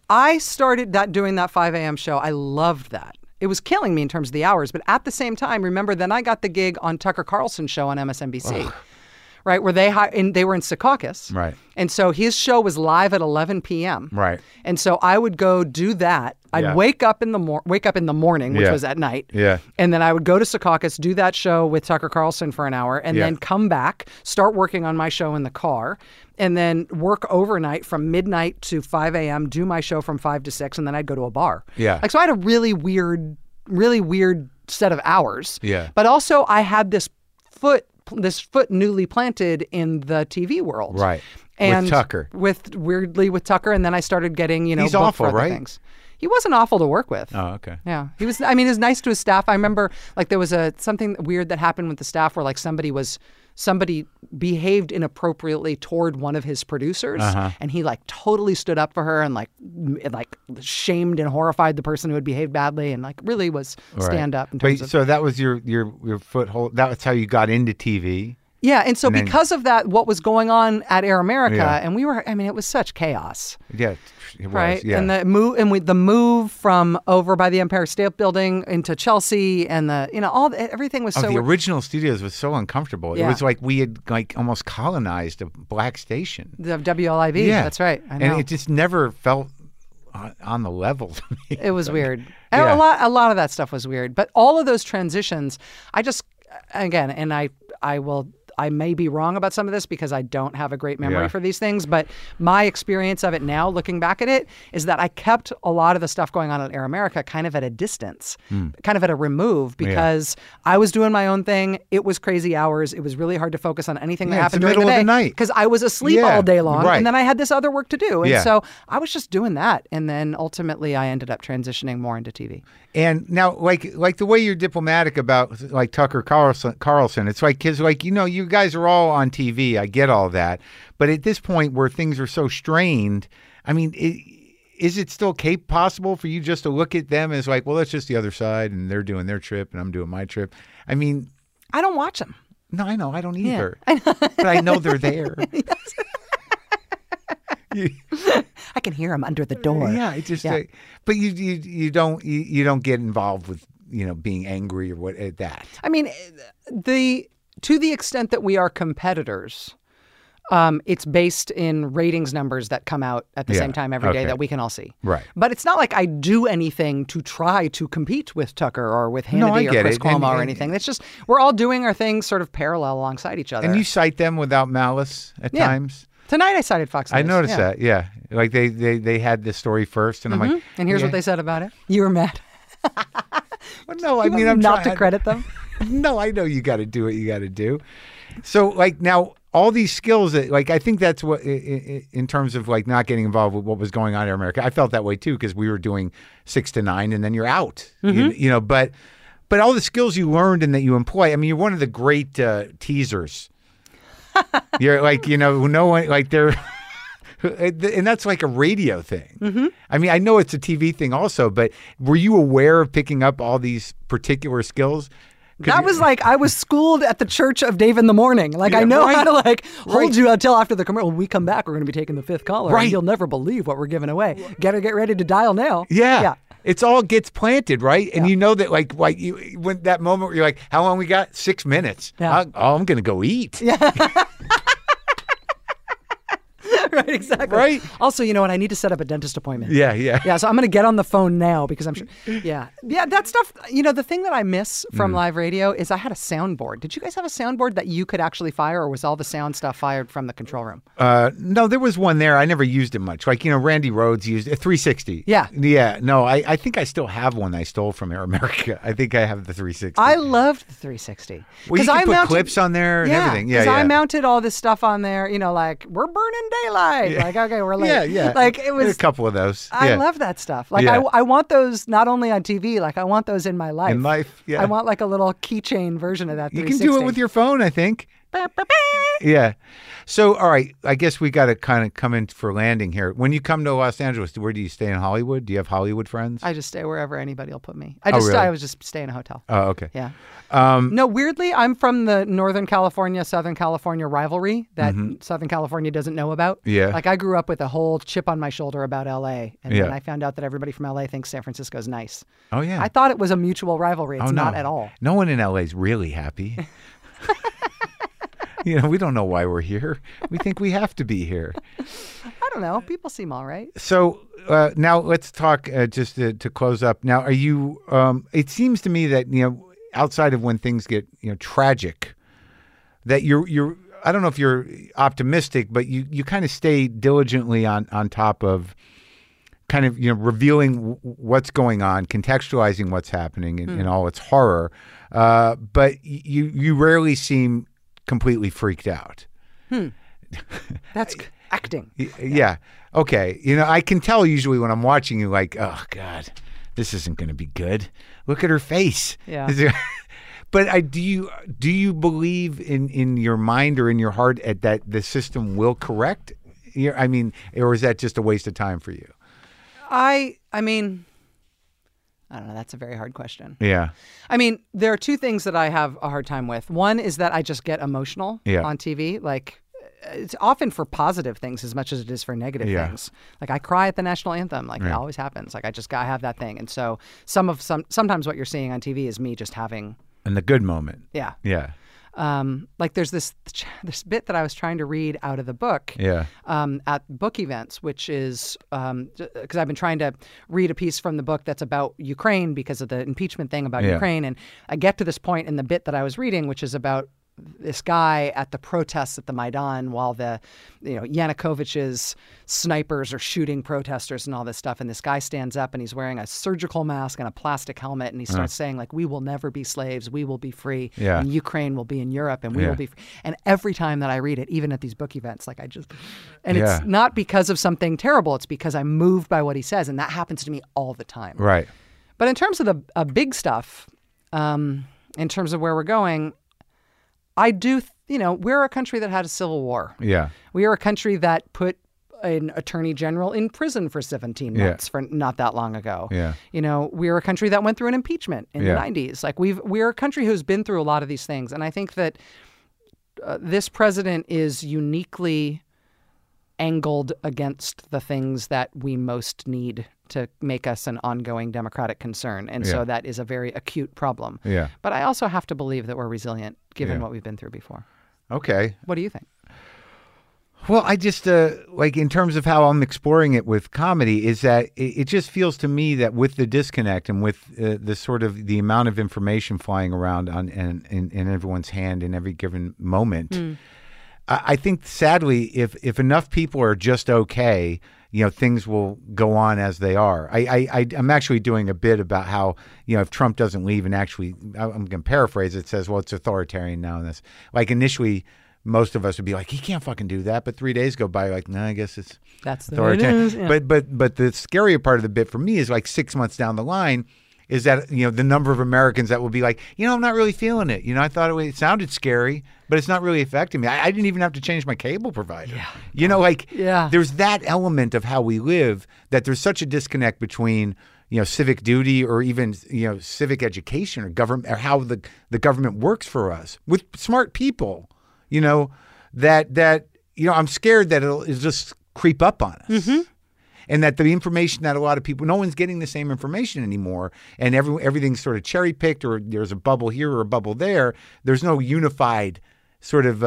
I started doing that 5 a.m. show. I loved that. It was killing me in terms of the hours. But at the same time, remember, then I got the gig on Tucker Carlson's show on MSNBC, right, where they were in Secaucus. Right. And so his show was live at 11 p.m. Right. And so I would go do that. I'd wake up in the morning, which was at night. Yeah. And then I would go to Secaucus, do that show with Tucker Carlson for an hour, and then come back, start working on my show in the car, and then work overnight from midnight to 5 a.m., do my show from 5 to 6, and then I'd go to a bar. Yeah. So I had a really weird set of hours. Yeah. But also I had this foot newly planted in the TV world. Right. And with Tucker. With Tucker, and then I started getting, he's awful, right? Things. He wasn't awful to work with. Oh, okay. Yeah. He was, he was nice to his staff. I remember there was something weird that happened with the staff where somebody behaved inappropriately toward one of his producers, and he totally stood up for her and shamed and horrified the person who had behaved badly, and really was stand up. In terms of, so that was your foothold. That's how you got into TV. Yeah, and so because of that, what was going on at Air America, and we were, it was such chaos. Yeah, it was, right? Yeah. And the move from over by the Empire State Building into Chelsea, and everything was so... The original studios was so uncomfortable. Yeah. It was we had almost colonized a black station. The WLIV, that's right. I know. And it just never felt on the level to me. It was weird. Yeah. A lot of that stuff was weird. But all of those transitions, I may be wrong about some of this because I don't have a great memory for these things, but my experience of it now, looking back at it, is that I kept a lot of the stuff going on at Air America kind of at a distance, kind of at a remove, because I was doing my own thing. It was crazy hours. It was really hard to focus on anything that happened during the middle of the night because I was asleep all day long, and then I had this other work to do, and so I was just doing that, and then ultimately I ended up transitioning more into TV. And now, the way you're diplomatic about Tucker Carlson, it's you guys are all on TV. I get all that, but at this point where things are so strained, is it still possible for you just to look at them as well, that's just the other side, and they're doing their trip, and I'm doing my trip? I don't watch them. No, I know I don't either. Yeah, I know. But I know they're there. I can hear them under the door. Yeah, it just. Yeah. But you don't get involved with being angry or what at that. To the extent that we are competitors, it's based in ratings numbers that come out at the same time every day that we can all see. Right. But it's not like I do anything to try to compete with Tucker or with Hannity or Chris Cuomo or anything. It's just we're all doing our things sort of parallel alongside each other. And you cite them without malice at times. Tonight I cited Fox News. I noticed that, they had this story first, and I'm and here's what they said about it. You were mad. Well, no, I'm not to credit them. No, I know you got to do what you got to do. So, now all these skills that, I think that's what, in terms of not getting involved with what was going on in America, I felt that way too, because we were doing 6 to 9, and then you're out. But all the skills you learned and that you employ. You're one of the great teasers. You're no one they're. And that's like a radio thing. Mm-hmm. I mean, I know it's a TV thing also, but were you aware of picking up all these particular skills? That was like, I was schooled at the Church of Dave in the Morning. Like, yeah, I know how to like hold you until after the commercial. When we come back, we're going to be taking the fifth caller. Right. And you'll never believe what we're giving away. Get ready to dial now. Yeah. Yeah. It's all gets planted, right? And you know that, like you, when that moment where you're like, how long we got? 6 minutes. Yeah. I'm going to go eat. Yeah. Right, exactly. Right. Also, you know what? I need to set up a dentist appointment. Yeah, yeah. Yeah, so I'm going to get on the phone now because I'm sure. Yeah. Yeah, that stuff, you know, the thing that I miss from live radio is I had a soundboard. Did you guys have a soundboard that you could actually fire, or was all the sound stuff fired from the control room? No, there was one there. I never used it much. Like, you know, Randy Rhodes used a 360. Yeah. Yeah. No, I think I still have one I stole from Air America. I think I have the 360. I loved the 360. Well, you could put clips on there and everything. Yeah, because I mounted all this stuff on there, you know, like, we're burning daylight. Yeah. Like, okay, we're late. Yeah, yeah. Like, it was a couple of those. Yeah. I love that stuff. Like, yeah. I want those not only on TV, like, I want those in my life. In life, yeah. I want like a little keychain version of that. You can do it with your phone, I think. Yeah. So, all right, I guess we got to kind of come in for landing here. When you come to Los Angeles, where do you stay in Hollywood? Do you have Hollywood friends? I just stay wherever anybody will put me. I was just stay in a hotel. Oh, okay. Yeah. No, weirdly, I'm from the Northern California, Southern California rivalry that Southern California doesn't know about. Yeah. Like, I grew up with a whole chip on my shoulder about LA, and then I found out that everybody from LA thinks San Francisco's nice. Oh, yeah. I thought it was a mutual rivalry. It's not at all. No one in LA is really happy. You know, we don't know why we're here. We think we have to be here. I don't know. People seem all right. So now let's talk just to close up. Now, are you? It seems to me that, you know, outside of when things get, you know, tragic, that you're. I don't know if you're optimistic, but you kind of stay diligently on top of, kind of, you know, revealing what's going on, contextualizing what's happening in all its horror. But you rarely seem completely freaked out. That's acting. Yeah. Okay. You know, I can tell usually when I'm watching you, like, oh God, this isn't going to be good. Look at her face. Yeah. But do you believe in your mind or in your heart at that the system will correct? I mean, or is that just a waste of time for you? I mean, I don't know. That's a very hard question. Yeah. I mean, there are two things that I have a hard time with. One is that I just get emotional on TV. Like, it's often for positive things as much as it is for negative things. Like, I cry at the national anthem. Like, it always happens. Like, I just gotta have that thing. And so sometimes what you're seeing on TV is me just having. And the good moment. Yeah. Yeah. Like, there's this bit that I was trying to read out of the book at book events, which is because I've been trying to read a piece from the book that's about Ukraine because of the impeachment thing about Ukraine. And I get to this point in the bit that I was reading, which is about this guy at the protests at the Maidan while the, you know, Yanukovych's snipers are shooting protesters and all this stuff. And this guy stands up and he's wearing a surgical mask and a plastic helmet. And he starts saying, like, we will never be slaves. We will be free. Yeah. And Ukraine will be in Europe and we will be free. And every time that I read it, even at these book events, like, I just, and it's not because of something terrible. It's because I'm moved by what he says. And that happens to me all the time. Right. But in terms of the big stuff, in terms of where we're going, I do, you know, we're a country that had a civil war. Yeah. We are a country that put an attorney general in prison for 17 months for not that long ago. Yeah. You know, we're a country that went through an impeachment in the 90s. Like, we're a country who's been through a lot of these things. And I think that this president is uniquely angled against the things that we most need to make us an ongoing democratic concern. And so that is a very acute problem. Yeah. But I also have to believe that we're resilient given what we've been through before. Okay. What do you think? Well, I just, like, in terms of how I'm exploring it with comedy, is that it just feels to me that with the disconnect and with the sort of the amount of information flying around in everyone's hand in every given moment, I think, sadly, if enough people are just okay, you know, things will go on as they are. I'm actually doing a bit about how, you know, if Trump doesn't leave and actually, I'm going to paraphrase it, says, well, it's authoritarian now. And this, like, initially, most of us would be like, he can't fucking do that. But 3 days go by, like, no, I guess it's authoritarian. The way it is, yeah. But the scarier part of the bit for me is, like, 6 months down the line, is that, you know, the number of Americans that will be like, you know, I'm not really feeling it. You know, I thought it sounded scary, but it's not really affecting me. I didn't even have to change my cable provider. Yeah. You know, like there's that element of how we live that there's such a disconnect between, you know, civic duty or even, you know, civic education or government or how the government works for us with smart people, you know, that you know, I'm scared that it'll just creep up on us. Mm-hmm. And that the information that a lot of people, no one's getting the same information anymore, and everything's sort of cherry picked, or there's a bubble here or a bubble there. There's no unified sort of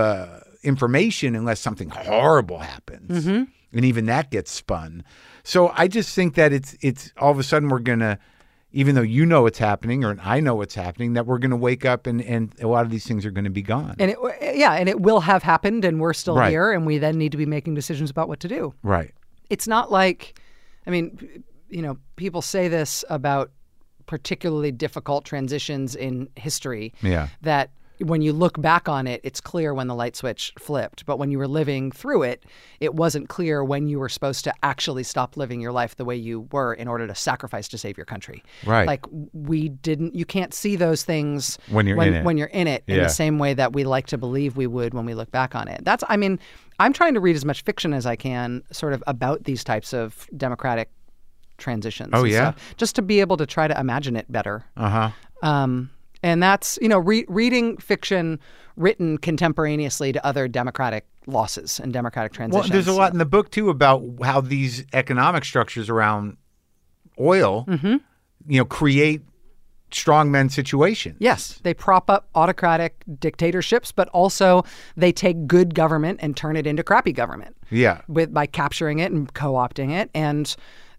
information unless something horrible happens, mm-hmm. and even that gets spun. So I just think that it's all of a sudden we're gonna, even though you know it's happening, or I know it's happening, that we're gonna wake up and a lot of these things are gonna be gone. And it will have happened, and we're still here, and we then need to be making decisions about what to do. Right. It's not like, I mean, you know, people say this about particularly difficult transitions in history, that when you look back on it, it's clear when the light switch flipped. But when you were living through it, it wasn't clear when you were supposed to actually stop living your life the way you were in order to sacrifice to save your country. Right. Like you can't see those things when you're in it in the same way that we like to believe we would when we look back on it. That's, I mean, I'm trying to read as much fiction as I can sort of about these types of democratic transitions. Oh, yeah? Stuff, just to be able to try to imagine it better. Uh-huh. And that's, you know, reading fiction written contemporaneously to other democratic losses and democratic transitions. Well, there's a lot in the book, too, about how these economic structures around oil, mm-hmm. you know, create strongman situations. Yes. They prop up autocratic dictatorships, but also they take good government and turn it into crappy government. Yeah. By capturing it and co-opting it. And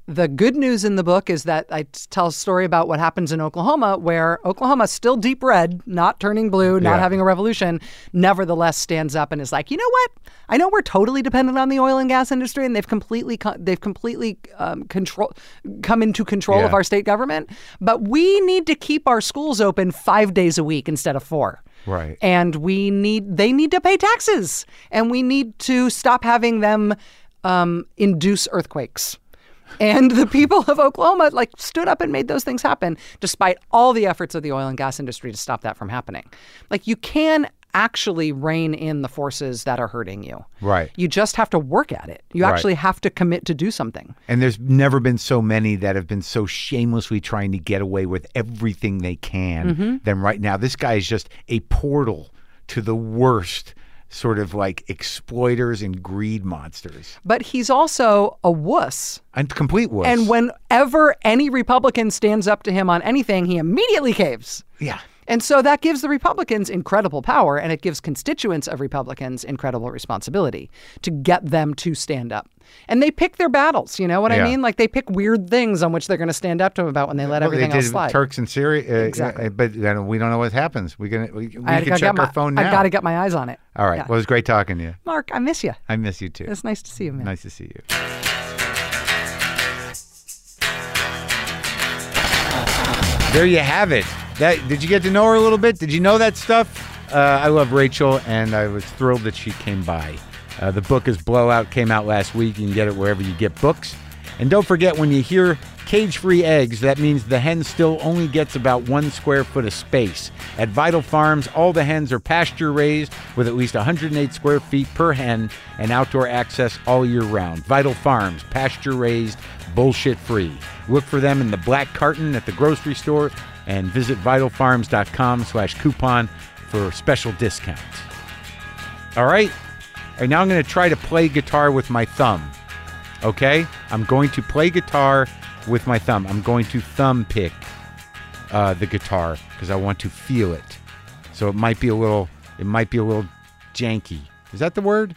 the good news in the book is that I tell a story about what happens in Oklahoma, where Oklahoma, still deep red, not turning blue, not having a revolution, nevertheless stands up and is like, you know what? I know we're totally dependent on the oil and gas industry, and they've completely come into control of our state government. But we need to keep our schools open 5 days a week instead of 4. Right. And they need to pay taxes, and we need to stop having them induce earthquakes. And the people of Oklahoma, like, stood up and made those things happen, despite all the efforts of the oil and gas industry to stop that from happening. Like, you can actually rein in the forces that are hurting you. Right. You just have to work at it. You actually have to commit to do something. And there's never been so many that have been so shamelessly trying to get away with everything they can than right now. This guy is just a portal to the worst sort of like exploiters and greed monsters. But he's also a wuss. A complete wuss. And whenever any Republican stands up to him on anything, he immediately caves. Yeah. And so that gives the Republicans incredible power, and it gives constituents of Republicans incredible responsibility to get them to stand up. And they pick their battles, you know what I mean? Like, they pick weird things on which they're going to stand up to him about when they let everything else slide. Turks and Syria. Exactly. But then we don't know what happens. We can check our phone now. I've got to get my eyes on it. All right. Yeah. Well, it was great talking to you. Mark, I miss you. I miss you, too. It's nice to see you, man. Nice to see you. There you have it. Did you get to know her a little bit? Did you know that stuff? I love Rachel, and I was thrilled that she came by. The book is Blowout, came out last week. You can get it wherever you get books. And don't forget, when you hear cage-free eggs, that means the hen still only gets about 1 square foot of space. At Vital Farms, all the hens are pasture-raised with at least 108 square feet per hen and outdoor access all year round. Vital Farms, pasture-raised, bullshit-free. Look for them in the black carton at the grocery store, and visit vitalfarms.com/coupon for special discounts. All right. All right, now I'm going to try to play guitar with my thumb. Okay? I'm going to play guitar with my thumb. I'm going to thumb pick the guitar because I want to feel it. So it might be a little janky. Is that the word?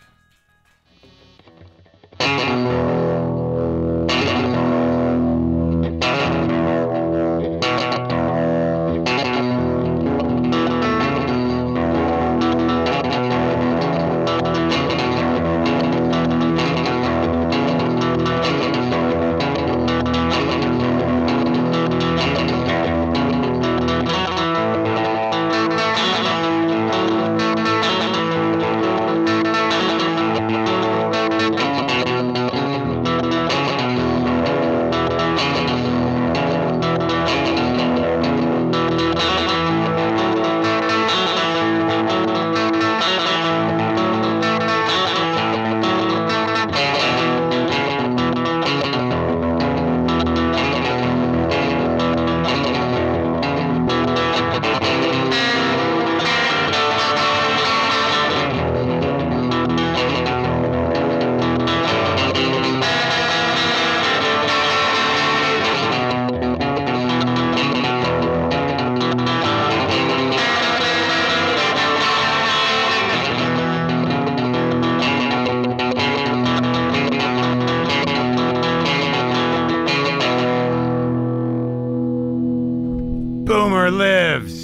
Boomer lives!